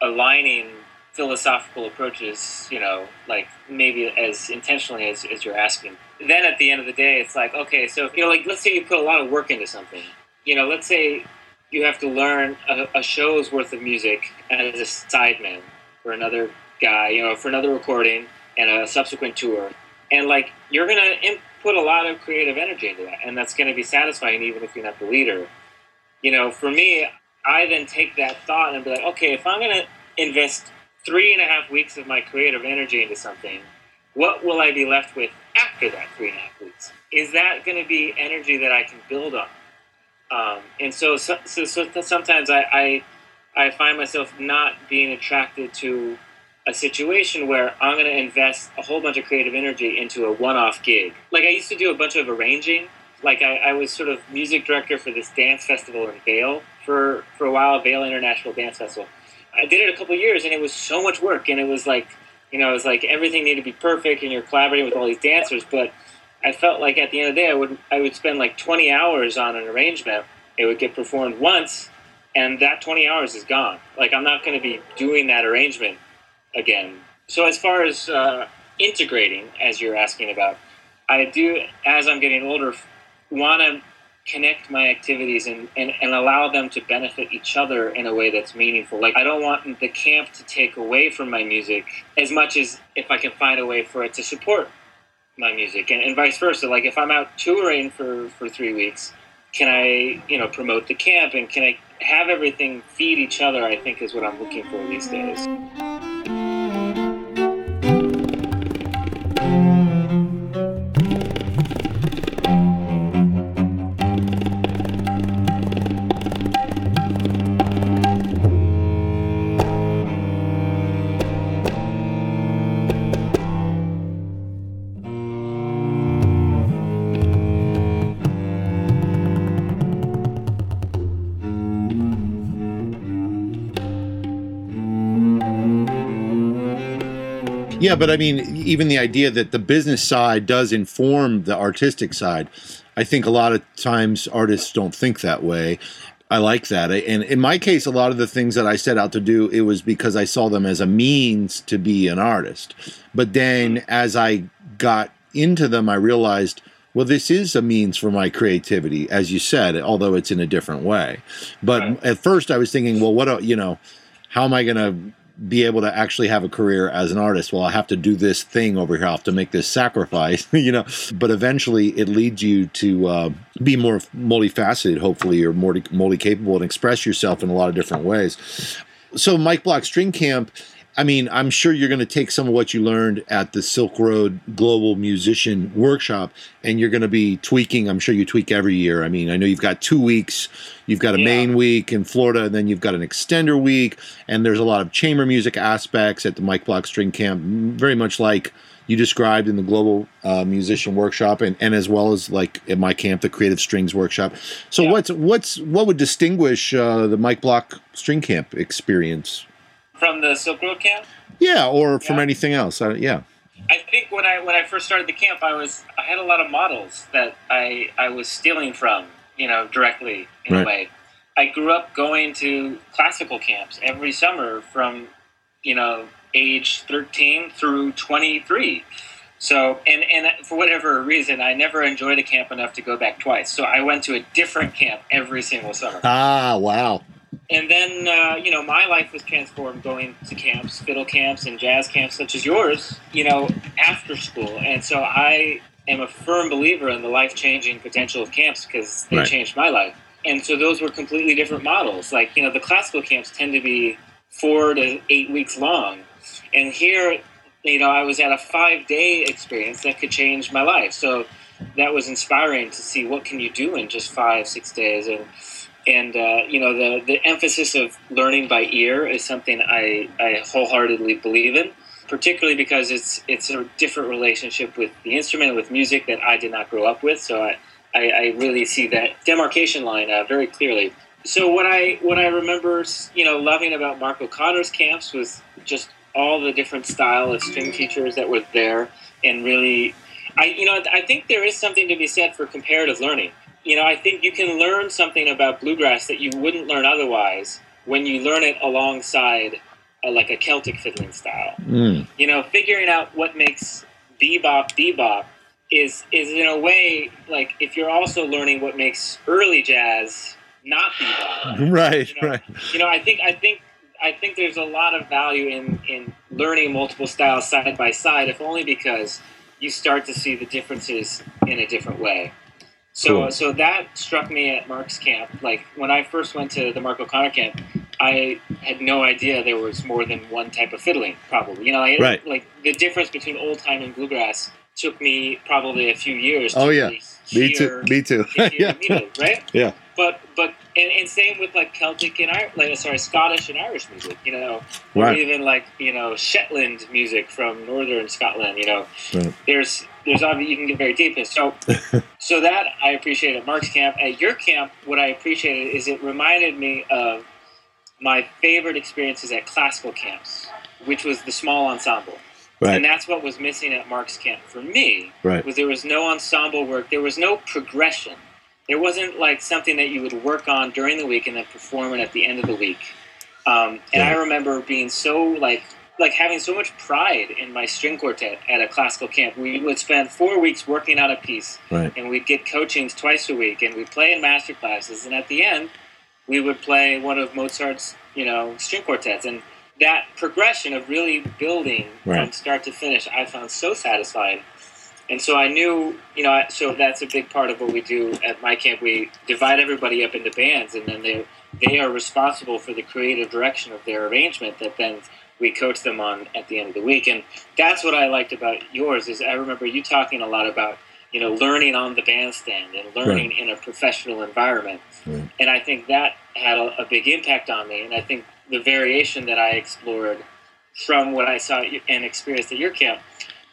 aligning philosophical approaches, you know, like maybe as intentionally as you're asking. Then at the end of the day, it's like, okay, so, if, you know, like, let's say you put a lot of work into something. You know, let's say you have to learn a show's worth of music as a sideman for another guy, you know, for another recording and a subsequent tour. And, like, you're going to input a lot of creative energy into that, and that's going to be satisfying even if you're not the leader. You know, for me, I then take that thought and be like, okay, if I'm going to invest 3.5 weeks of my creative energy into something, what will I be left with after that 3.5 weeks? Is that going to be energy that I can build on? And so sometimes I find myself not being attracted to a situation where I'm going to invest a whole bunch of creative energy into a one-off gig. Like, I used to do a bunch of arranging. Like, I was sort of music director for this dance festival in Vail for a while, Vail International Dance Festival. I did it a couple of years, and it was so much work, and it was like, you know, it was like everything needed to be perfect, and you're collaborating with all these dancers. But I felt like at the end of the day, I would spend like 20 hours on an arrangement. It would get performed once, and that 20 hours is gone. Like, I'm not going to be doing that arrangement again. So as far as integrating, as you're asking about, I do, as I'm getting older, want to connect my activities and allow them to benefit each other in a way that's meaningful. Like, I don't want the camp to take away from my music as much as if I can find a way for it to support my music, and vice versa. Like, if I'm out touring for 3 weeks, can I, you know, promote the camp, and can I have everything feed each other, I think is what I'm looking for these days. Yeah, but I mean, even the idea that the business side does inform the artistic side, I think a lot of times artists don't think that way. I like that. And in my case, a lot of the things that I set out to do, it was because I saw them as a means to be an artist. But then as I got into them, I realized, well, this is a means for my creativity, as you said, although it's in a different way. But At first I was thinking, well, how am I going to be able to actually have a career as an artist? Well, I have to do this thing over here. I have to make this sacrifice, you know, but eventually it leads you to be more multifaceted, hopefully, or more multi-capable, and express yourself in a lot of different ways. So Mike Block String Camp, I mean, I'm sure you're going to take some of what you learned at the Silk Road Global Musician Workshop, and you're going to be tweaking. I'm sure you tweak every year. I mean, I know you've got 2 weeks. You've got a main week in Florida, and then you've got an extender week, and there's a lot of chamber music aspects at the Mike Block String Camp, very much like you described in the Global Musician Workshop, and as well as like at my camp, the Creative Strings Workshop. So what would distinguish the Mike Block String Camp experience? From the Silk Road camp? Yeah, or from anything else. I think when I first started the camp, I had a lot of models that I was stealing from. directly in a way. I grew up going to classical camps every summer from, age 13 through 23. So, and for whatever reason, I never enjoyed a camp enough to go back twice. So I went to a different camp every single summer. Ah, wow. And then, my life was transformed going to camps, fiddle camps and jazz camps such as yours, after school. And so I am a firm believer in the life-changing potential of camps because they changed my life. And so those were completely different models. Like, the classical camps tend to be 4 to 8 weeks long. And here, I was at a 5-day experience that could change my life. So that was inspiring to see what can you do in just 5, 6 days. And the emphasis of learning by ear is something I wholeheartedly believe in, particularly because it's a different relationship with the instrument, with music that I did not grow up with. So I really see that demarcation line very clearly. So what I remember, loving about Mark O'Connor's camps was just all the different style of string teachers that were there, and really, I think there is something to be said for comparative learning. I think you can learn something about bluegrass that you wouldn't learn otherwise when you learn it alongside like a Celtic fiddling style. Mm. Figuring out what makes bebop. Is in a way, like, if you're also learning what makes early jazz not bebop. Right. I think there's a lot of value in learning multiple styles side by side, if only because you start to see the differences in a different way. So cool. So that struck me at Mark's camp. Like, when I first went to the Mark O'Connor camp, I had no idea there was more than one type of fiddling, probably. Like the difference between old time and bluegrass took me probably a few years to me too. Yeah. Music, right? Yeah. But and same with like Celtic and Scottish and Irish music, or even like, Shetland music from northern Scotland, Right. There's obviously, you can get very deep in. So that I appreciate at Mark's camp. At your camp, what I appreciated is it reminded me of my favorite experiences at classical camps, which was the small ensemble. Right. And that's what was missing at Mark's camp for me, was there was no ensemble work. There was no progression. There wasn't like something that you would work on during the week and then perform it at the end of the week. And I remember being so like having so much pride in my string quartet at a classical camp. We would spend 4 weeks working out a piece, and we'd get coachings twice a week, and we'd play in master classes. And at the end, we would play one of Mozart's, string quartets. And that progression of really building from start to finish, I found so satisfying. And so I knew, so that's a big part of what we do at my camp. We divide everybody up into bands, and then they are responsible for the creative direction of their arrangement that then we coach them on at the end of the week. And that's what I liked about yours is I remember you talking a lot about, learning on the bandstand and learning in a professional environment. Right. And I think that had a big impact on me. And I think the variation that I explored from what I saw and experienced at your camp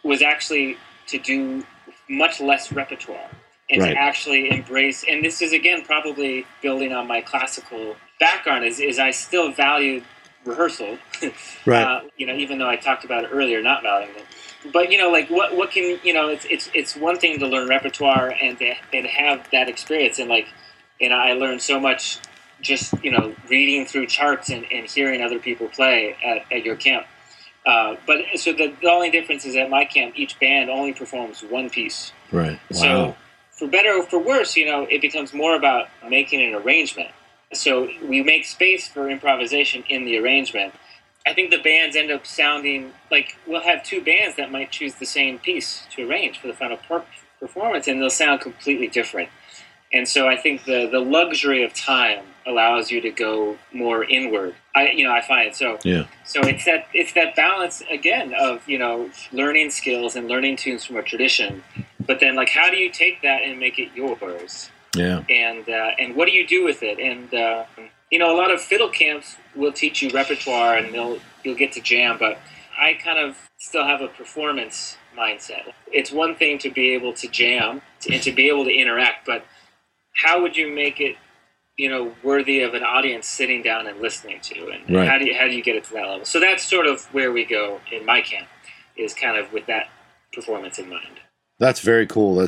was actually to do much less repertoire and to actually embrace. And this is, again, probably building on my classical background is I still value rehearsal, even though I talked about it earlier, not valuing it. But, like what can, it's one thing to learn repertoire and have that experience. And I learned so much just, reading through charts and hearing other people play at your camp. But so the only difference is at my camp, each band only performs one piece. Right. Wow. So for better or for worse, it becomes more about making an arrangement. So we make space for improvisation in the arrangement. I think the bands end up sounding like we'll have two bands that might choose the same piece to arrange for the final performance, and they'll sound completely different. And so I think the luxury of time allows you to go more inward. I find so. Yeah. So it's that balance again of learning skills and learning tunes from a tradition, but then like how do you take that and make it yours? Yeah. And what do you do with it? And a lot of fiddle camps will teach you repertoire and you'll get to jam, but I kind of still have a performance mindset. It's one thing to be able to jam and to be able to interact, but how would you make it, worthy of an audience sitting down and listening to, and how do you get it to that level? So that's sort of where we go in my camp, is kind of with that performance in mind. That's very cool.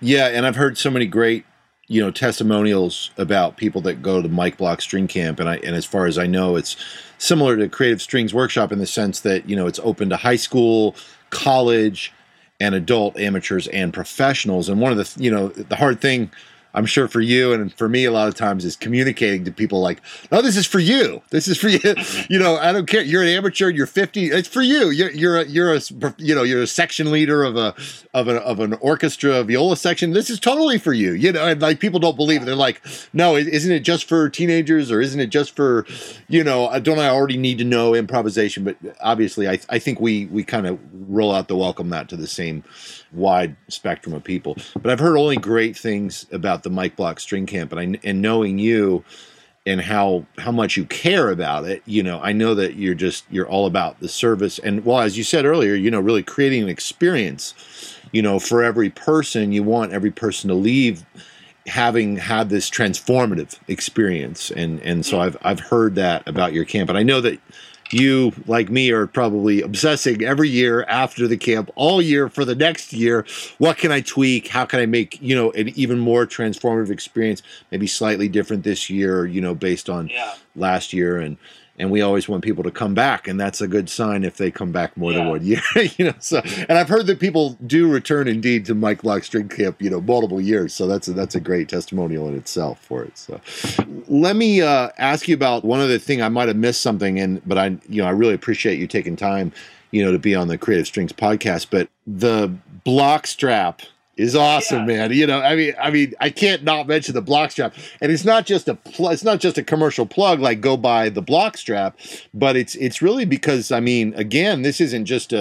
Yeah, and I've heard so many great you know, testimonials about people that go to Mike Block String Camp, and as far as I know, it's similar to Creative Strings Workshop in the sense that, you know, it's open to high school, college, and adult amateurs and professionals. And one of the, you know, the hard thing, I'm sure, for you and for me a lot of times is communicating to people like, no, this is for you. This is for you. You know, I don't care. You're an amateur. You're 50. It's for you. You're a, you know, you're a section leader of an orchestra, viola section. This is totally for you. You know, and like people don't believe it. They're like, no, isn't it just for teenagers, or isn't it just for, you know, don't I already need to know improvisation? But obviously I think we kind of roll out the welcome mat to the same wide spectrum of people. But I've heard only great things about the Mike Block String Camp, and knowing you and how much you care about it, you know, I know that you're all about the service. And well, as you said earlier, you know, really creating an experience, you know, for every person. You want every person to leave having had this transformative experience. And so I've heard that about your camp. And I know that you, like me, are probably obsessing every year after the camp, all year for the next year. What can I tweak? How can I make, you know, an even more transformative experience, maybe slightly different this year, you know, based on last year. And we always want people to come back, and that's a good sign if they come back more than 1 year, you know. So, and I've heard that people do return indeed to Mike Block String Camp, you know, multiple years. So that's a great testimonial in itself for it. So, let me ask you about one other thing. I might have missed something, but I really appreciate you taking time, you know, to be on the Creative Strings podcast. But the block strap is awesome, man. You know, I mean, I can't not mention the block strap. And it's not just a commercial plug, like go buy the block strap, but it's really because, I mean, again, this isn't just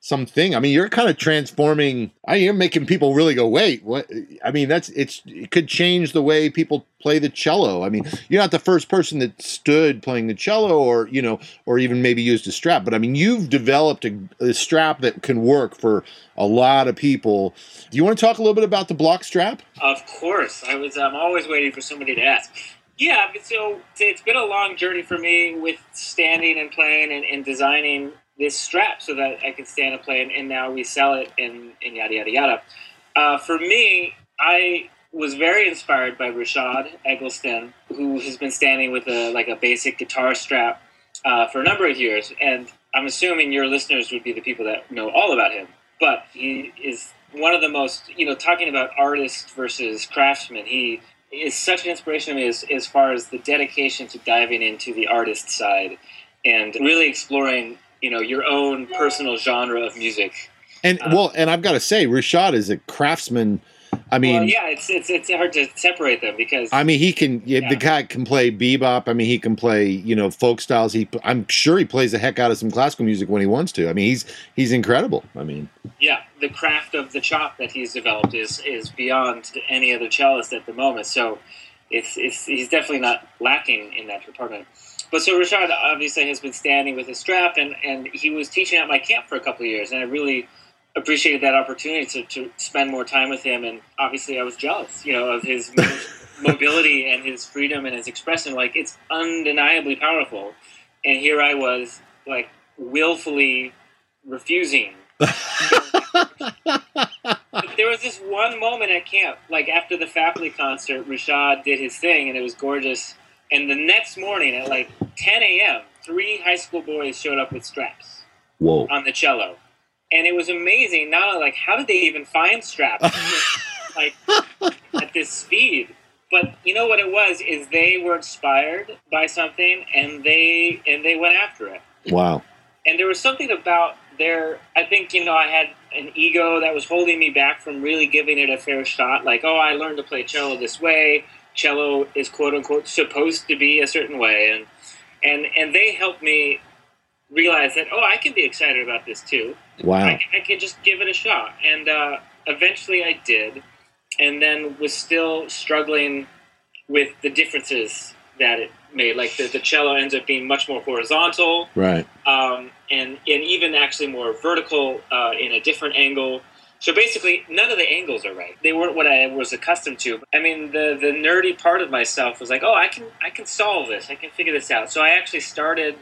something. I mean, you're kind of transforming. You're making people really go, wait, what? I mean, it could change the way people play the cello. I mean, you're not the first person that stood playing the cello, or, you know, or even maybe used a strap. But I mean, you've developed a strap that can work for a lot of people. Do you want to talk a little bit about the block strap? Of course. I'm always waiting for somebody to ask. Yeah. So it's been a long journey for me with standing and playing and designing this strap so that I can stand and play, and now we sell it, and yada, yada, yada. For me, I was very inspired by Rashad Eggleston, who has been standing with a basic guitar strap for a number of years, and I'm assuming your listeners would be the people that know all about him, but he is one of the most, you know, talking about artist versus craftsman, he is such an inspiration to me as far as the dedication to diving into the artist side and really exploring, you know, your own personal genre of music. And and I've got to say, Rashad is a craftsman. I mean, it's hard to separate them because I mean, the guy can play bebop. I mean, he can play, you know, folk styles. I'm sure he plays the heck out of some classical music when he wants to. I mean, he's incredible. I mean, yeah, the craft of the chop that he's developed is beyond any other cellist at the moment. So he's definitely not lacking in that department. But so Rashad obviously has been standing with his strap, and he was teaching at my camp for a couple of years, and I really appreciated that opportunity to spend more time with him. And obviously I was jealous, you know, of his mobility and his freedom and his expression. Like, it's undeniably powerful. And here I was, like, willfully refusing. There was this one moment at camp, like after the faculty concert, Rashad did his thing, and it was gorgeous. And the next morning at like 10 a.m., 3 high school boys showed up with straps. Whoa. On the cello. And it was amazing. Not only, like, how did they even find straps like at this speed? But you know what it was is they were inspired by something, and they went after it. Wow. And there was something about I think, you know, I had an ego that was holding me back from really giving it a fair shot. Like, oh, I learned to play cello this way. Cello is quote unquote supposed to be a certain way, and they helped me realize that, oh, I can be excited about this too. Wow. I can just give it a shot, and eventually I did, and then was still struggling with the differences that it made. Like the cello ends up being much more horizontal, right? And even actually more vertical in a different angle. So basically, none of the angles are right. They weren't what I was accustomed to. I mean, the nerdy part of myself was like, oh, I can solve this. I can figure this out. So I actually started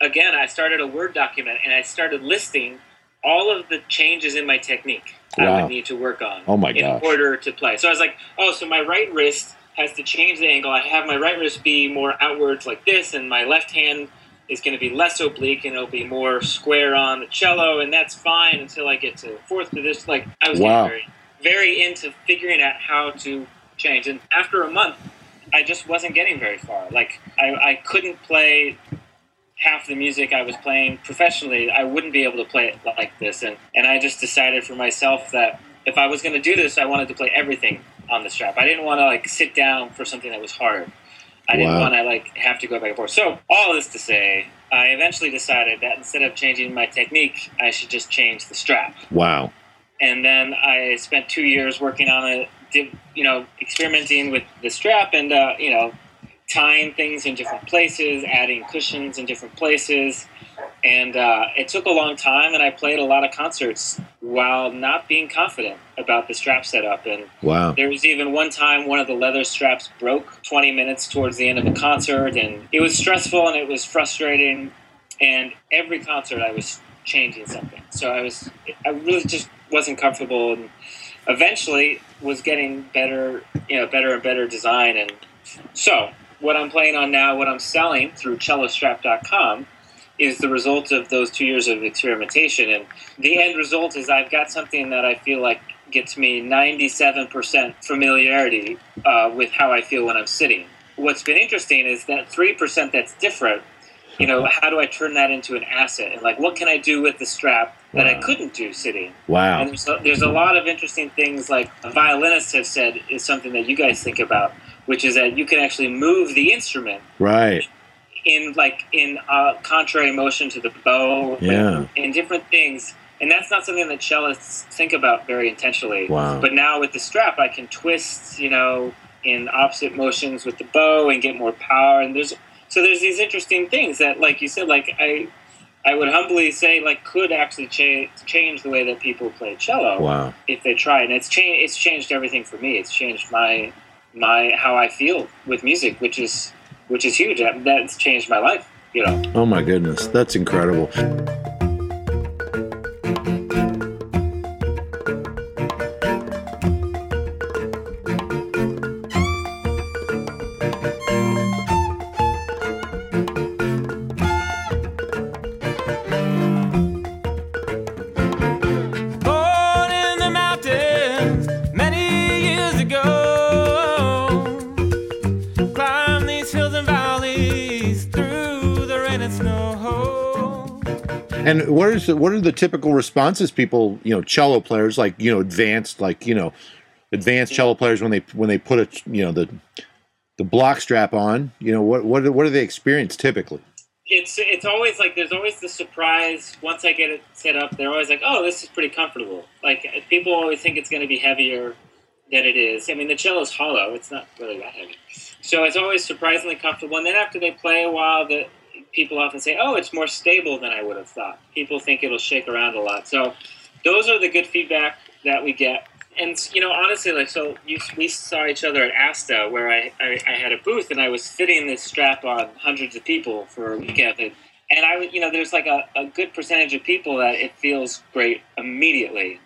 a Word document, and I started listing all of the changes in my technique I would need to work on in order to play. So I was like, oh, so my right wrist has to change the angle. I have my right wrist be more outwards like this, and my left hand is going to be less oblique, and it'll be more square on the cello, and that's fine until I get to fourth to this. Like, I was getting very, very into figuring out how to change. And after a month, I just wasn't getting very far. Like, I couldn't play half the music I was playing professionally. I wouldn't be able to play it like this. And I just decided for myself that if I was going to do this, I wanted to play everything on the strap. I didn't want to, like, sit down for something that was hard. I didn't want to, like, have to go back and forth. So all this to say, I eventually decided that instead of changing my technique, I should just change the strap. Wow. And then I spent 2 years working on it, experimenting with the strap and, tying things in different places, adding cushions in different places. And it took a long time, and I played a lot of concerts while not being confident about the strap setup. And there was even one time one of the leather straps broke 20 minutes towards the end of a concert, and it was stressful and it was frustrating. And every concert I was changing something. So I really just wasn't comfortable, and eventually was getting better, better and better design. And so what I'm playing on now, what I'm selling through cellostrap.com, is the result of those 2 years of experimentation. And the end result is I've got something that I feel like gets me 97% familiarity with how I feel when I'm sitting. What's been interesting is that 3% that's different, how do I turn that into an asset? And, like, what can I do with the strap that I couldn't do sitting? Wow. And there's a lot of interesting things, like violinists have said is something that you guys think about, which is that you can actually move the instrument. Right. In contrary motion to the bow, and different things. And that's not something that cellists think about very intentionally. Wow. But now with the strap, I can twist, in opposite motions with the bow and get more power. And there's these interesting things that, like you said, like I would humbly say, like, could actually change the way that people play cello if they try. And it's changed everything for me. It's changed my how I feel with music, which is huge. That's changed my life, Oh my goodness, that's incredible. And what are the typical responses people, cello players, like, advanced cello players when they put the block strap on, what do they experience typically? It's always like, there's always the surprise. Once I get it set up, they're always like, oh, this is pretty comfortable. Like, people always think it's going to be heavier than it is. I mean, the cello is hollow. It's not really that heavy. So it's always surprisingly comfortable. And then after they play a while, people often say, oh, it's more stable than I would have thought. People think it'll shake around a lot. So those are the good feedback that we get. And, honestly, like, so we saw each other at ASTA, where I had a booth, and I was fitting this strap on hundreds of people for a weekend. And I, there's like a good percentage of people that it feels great immediately.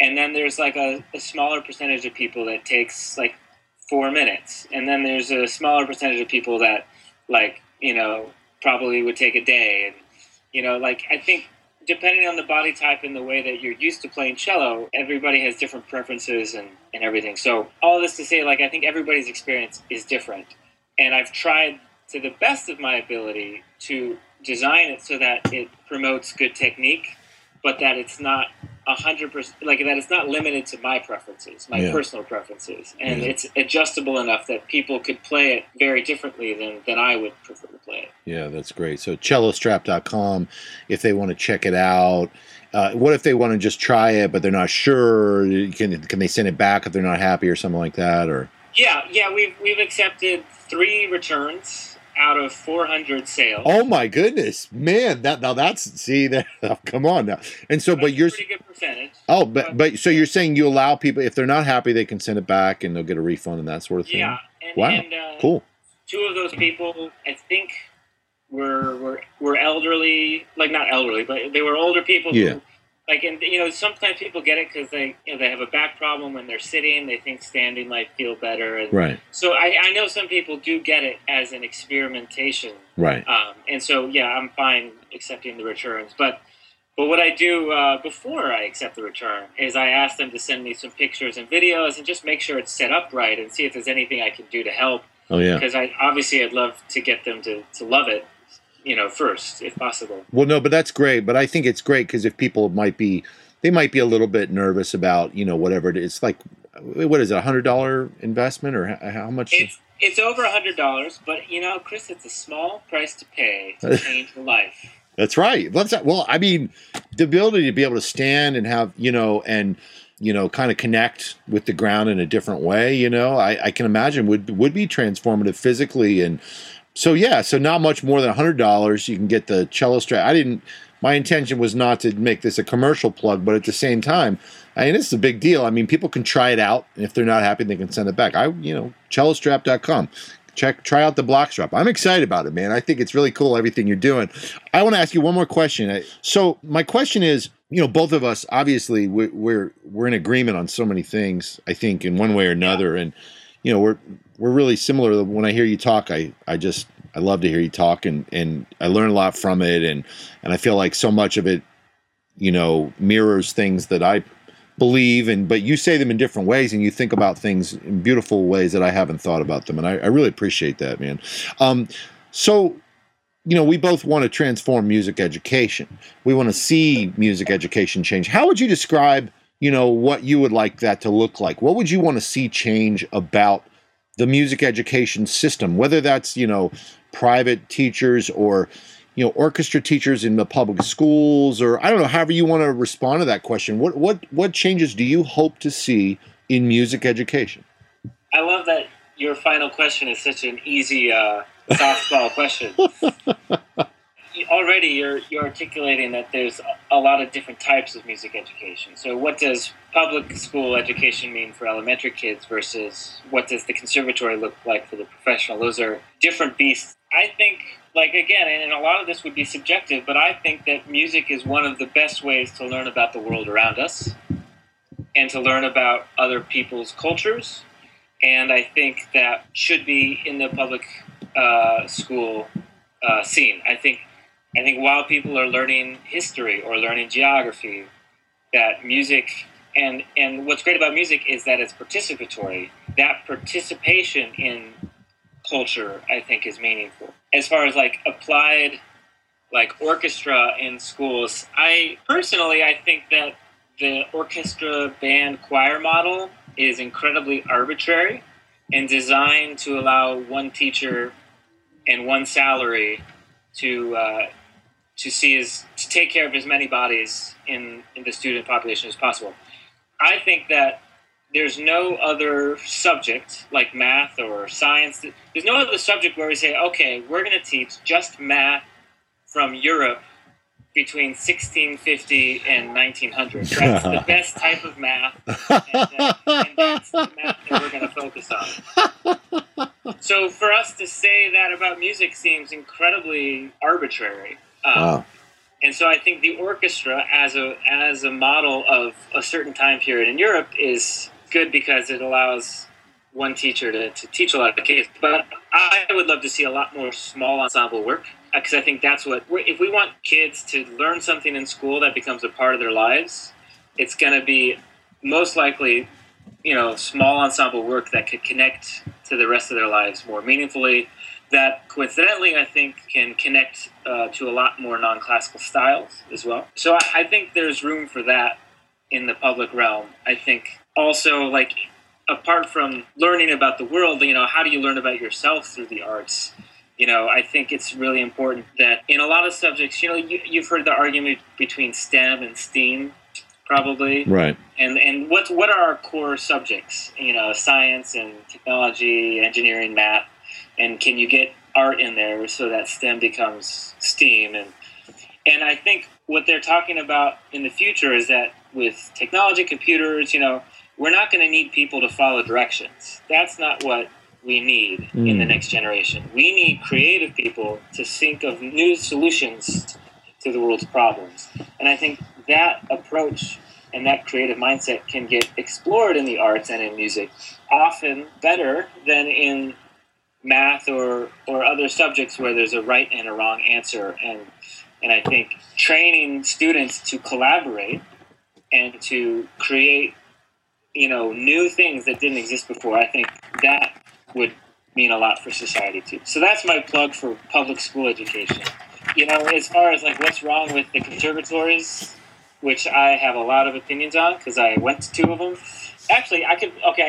And then there's like a smaller percentage of people that takes like 4 minutes. And then there's a smaller percentage of people that, like, probably would take a day. And, I think depending on the body type and the way that you're used to playing cello, everybody has different preferences and everything. So all this to say, like, I think everybody's experience is different. And I've tried to the best of my ability to design it so that it promotes good technique, but that it's not 100%, like, that it's not limited to my preferences, personal preferences. And it's adjustable enough that people could play it very differently than I would prefer to play it. Yeah, that's great. So cellostrap.com, if they want to check it out. What if they want to just try it, but they're not sure? Can they send it back if they're not happy or something like that? Or Yeah, we've accepted 3 returns out of 400 sales. Oh my goodness, man! Come on now. And so, but you're pretty good percentage. Oh, but so you're saying you allow people, if they're not happy, they can send it back and they'll get a refund and that sort of thing. Yeah. And, wow. And, cool. 2 of those people, I think, were elderly, like, not elderly, but they were older people. Yeah. Who Like, and you know, sometimes people get it because they, you know, they have a back problem when they're sitting. They think standing might feel better. And right. So I know some people do get it as an experimentation. Right. And so yeah, I'm fine accepting the returns. But what I do before I accept the return is I ask them to send me some pictures and videos and just make sure it's set up right and see if there's anything I can do to help. Oh yeah. Because I'd love to get them to love it, you know, first, if possible. Well, no, but that's great. But I think it's great because if people might be a little bit nervous about, you know, whatever it is. It's like, what is it, $100 investment or how much? It's over $100, but you know, Chris, it's a small price to pay to change your life. That's right. Well, I mean, the ability to be able to stand and have, you know, kind of connect with the ground in a different way, you know, I can imagine would be transformative physically. And so, yeah, so not much more than $100, you can get the cello strap. My intention was not to make this a commercial plug, but at the same time, I mean, it's a big deal. I mean, people can try it out, and if they're not happy, they can send it back. You know, cellostrap.com. Try out the block strap. I'm excited about it, man. I think it's really cool, everything you're doing. I want to ask you one more question. So my question is, you know, both of us, obviously, we're in agreement on so many things, I think, in one way or another. And, you know, we're really similar. When I hear you talk, I love to hear you talk, and I learn a lot from it. And I feel like so much of it, you know, mirrors things that I believe, but you say them in different ways, and you think about things in beautiful ways that I haven't thought about them, and I really appreciate that, man. So, you know, we both want to transform music education. We want to see music education change. How would you describe, you know, what you would like that to look like? What would you want to see change about the music education system, whether that's, you know, private teachers or, you know, orchestra teachers in the public schools, or I don't know, however you want to respond to that question. What changes do you hope to see in music education? I love that your final question is such an easy softball question. Already you're articulating that there's a lot of different types of music education. So what does public school education mean for elementary kids versus what does the conservatory look like for the professional? Those are different beasts. I think, like, again, and a lot of this would be subjective, but I think that music is one of the best ways to learn about the world around us and to learn about other people's cultures. And I think that should be in the public school scene. I think while people are learning history or learning geography, that music, and what's great about music is that it's participatory. That participation in culture, I think, is meaningful. As far as like applied, like orchestra in schools, I think that the orchestra band choir model is incredibly arbitrary and designed to allow one teacher and one salary to take care of as many bodies in the student population as possible. I think that there's no other subject like math or science. There's no other subject where we say, okay, we're going to teach just math from Europe between 1650 and 1900. That's the best type of math, and that's the math that we're going to focus on. So for us to say that about music seems incredibly arbitrary. Wow. And so I think the orchestra as a model of a certain time period in Europe is good because it allows one teacher to teach a lot of the kids. But I would love to see a lot more small ensemble work, because I think that's what, if we want kids to learn something in school that becomes a part of their lives, it's going to be most likely, you know, small ensemble work that could connect to the rest of their lives more meaningfully. That coincidentally, I think, can connect to a lot more non-classical styles as well. So I think there's room for that in the public realm. I think also, like, apart from learning about the world, you know, how do you learn about yourself through the arts? You know, I think it's really important that in a lot of subjects, you know, you've heard the argument between STEM and STEAM, probably. Right. And what are our core subjects? You know, science and technology, engineering, math. And can you get art in there so that STEM becomes STEAM? And I think what they're talking about in the future is that with technology, computers, you know, we're not going to need people to follow directions. That's not what we need in the next generation. We need creative people to think of new solutions to the world's problems. And I think that approach and that creative mindset can get explored in the arts and in music often better than in math or other subjects where there's a right and a wrong answer. And I think training students to collaborate and to create, you know, new things that didn't exist before, I think that would mean a lot for society too. So that's my plug for public school education. You know, as far as like what's wrong with the conservatories, which I have a lot of opinions on because I went to two of them. Actually, I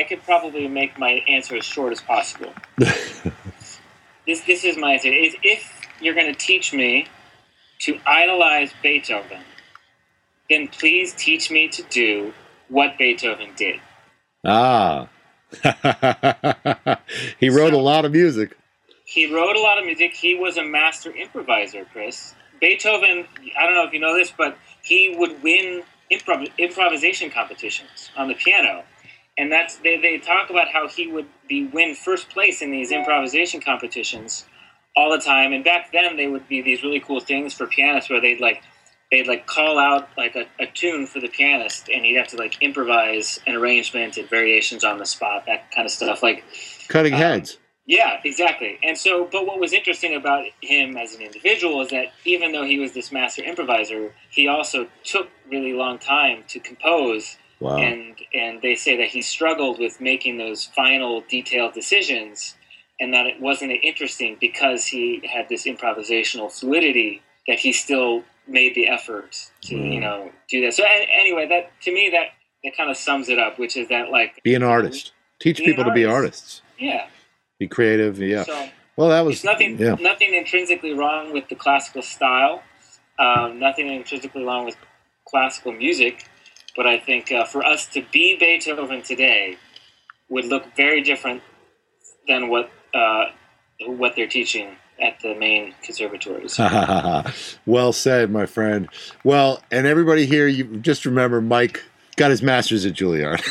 could probably make my answer as short as possible. This is my answer. If you're going to teach me to idolize Beethoven, then please teach me to do what Beethoven did. Ah. He wrote a lot of music. He was a master improviser, Chris. Beethoven, I don't know if you know this, but he would win improvisation competitions on the piano. And that's they talk about how he would win first place in these improvisation competitions all the time. And back then they would be these really cool things for pianists where they'd call out like a tune for the pianist and he'd have to like improvise an arrangement and variations on the spot, that kind of stuff. Like cutting heads. Yeah, exactly. And so, but what was interesting about him as an individual is that even though he was this master improviser, he also took really long time to compose. Wow. And they say that he struggled with making those final detailed decisions and that it wasn't interesting because he had this improvisational fluidity that he still made the effort to, you know, do that. So anyway, that to me, that kind of sums it up, which is that like... Be an artist. Teach people to be artists. Yeah. Be creative, yeah. So, well, that was nothing intrinsically wrong with the classical style, nothing intrinsically wrong with classical music, but I think for us to be Beethoven today would look very different than what they're teaching at the main conservatories. Well said, my friend. Well, and everybody here, you just remember Mike got his master's at Juilliard.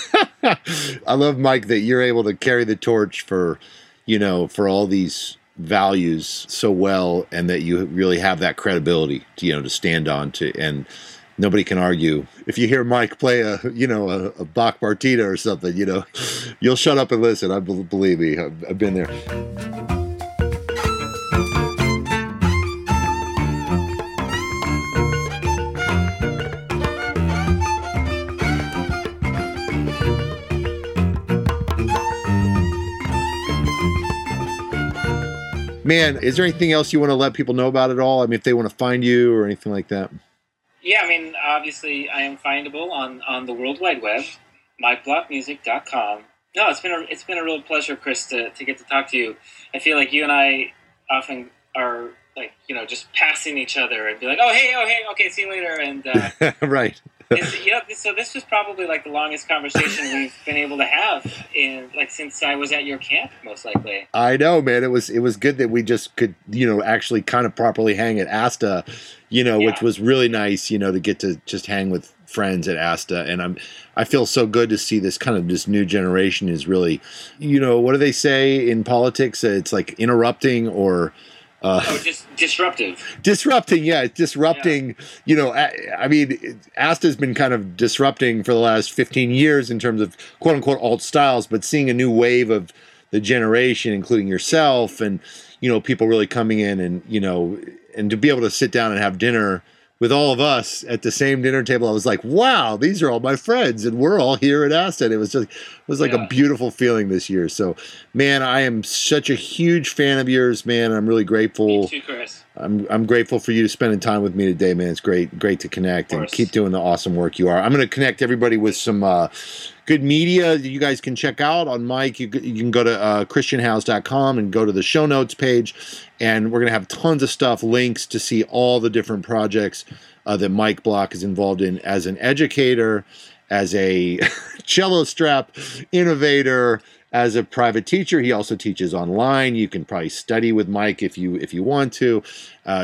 I love, Mike, that you're able to carry the torch for, you know, for all these values so well, and that you really have that credibility, to, you know, to stand on to, and nobody can argue. If you hear Mike play a Bach partita or something, you know, you'll shut up and listen. Believe me, I've been there. Man, is there anything else you want to let people know about at all? I mean, if they want to find you or anything like that. Yeah, I mean, obviously I am findable on the World Wide Web, mikeblockmusic.com. No, it's been a real pleasure, Chris, to get to talk to you. I feel like you and I often are like, you know, just passing each other and be like, oh, hey, okay, see you later. And right. So this was probably like the longest conversation we've been able to have since I was at your camp, most likely. I know, man. It was good that we just could, you know, actually kind of properly hang at ASTA, you know, yeah. Which was really nice, you know, to get to just hang with friends at ASTA. And I feel so good to see this new generation is really, you know, what do they say in politics? It's like interrupting or... just disrupting. Yeah. It's disrupting, yeah. You know, I mean, ASTA has been kind of disrupting for the last 15 years in terms of quote unquote alt styles, but seeing a new wave of the generation, including yourself and, you know, people really coming in and, you know, and to be able to sit down and have dinner with all of us at the same dinner table, I was like, wow, these are all my friends and we're all here at ASTA. It was just, a beautiful feeling this year. So man, I am such a huge fan of yours, man. I'm really grateful. Me too, Chris. I'm grateful for you spending time with me today, man. It's great to connect and keep doing the awesome work you are. I'm going to connect everybody with some, good media that you guys can check out on Mike. You can go to christianhouse.com and go to the show notes page, and we're going to have tons of stuff, links to see all the different projects that Mike Block is involved in as an educator, as a cello strap innovator, as a private teacher. He also teaches online. You can probably study with Mike if you want to.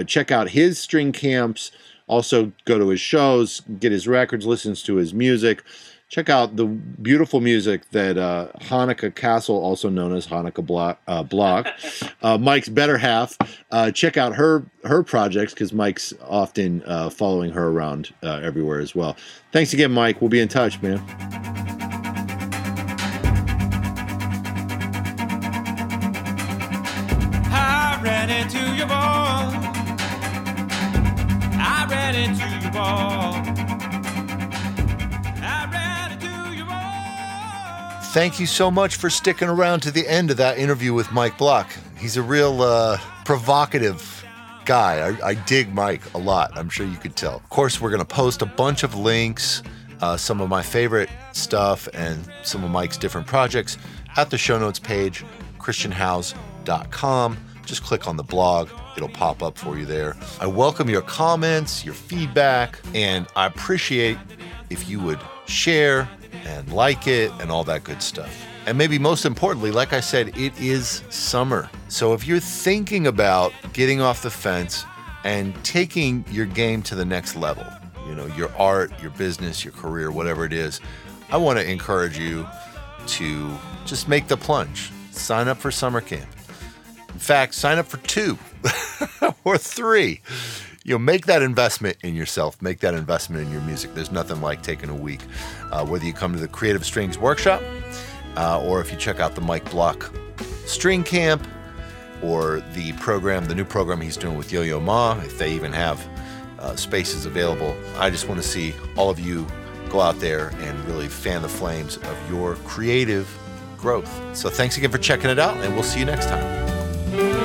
Check out his string camps. Also go to his shows, get his records, listens to his music. Check out the beautiful music that Hanneke Cassel, also known as Hanneke Block, Mike's better half. Check out her projects, because Mike's often following her around everywhere as well. Thanks again, Mike. We'll be in touch, man. I ran into your ball. I ran into your ball. Thank you so much for sticking around to the end of that interview with Mike Block. He's a real provocative guy. I dig Mike a lot. I'm sure you could tell. Of course, we're going to post a bunch of links, some of my favorite stuff and some of Mike's different projects at the show notes page, christianhouse.com. Just click on the blog. It'll pop up for you there. I welcome your comments, your feedback, and I appreciate if you would share and like it, and all that good stuff. And maybe most importantly, like I said, it is summer. So if you're thinking about getting off the fence and taking your game to the next level, you know, your art, your business, your career, whatever it is, I want to encourage you to just make the plunge. Sign up for summer camp. In fact, sign up for 2 or 3. You know, make that investment in yourself. Make that investment in your music. There's nothing like taking a week. Whether you come to the Creative Strings Workshop or if you check out the Mike Block String Camp or the program, the new program he's doing with Yo-Yo Ma, if they even have spaces available. I just want to see all of you go out there and really fan the flames of your creative growth. So thanks again for checking it out, and we'll see you next time.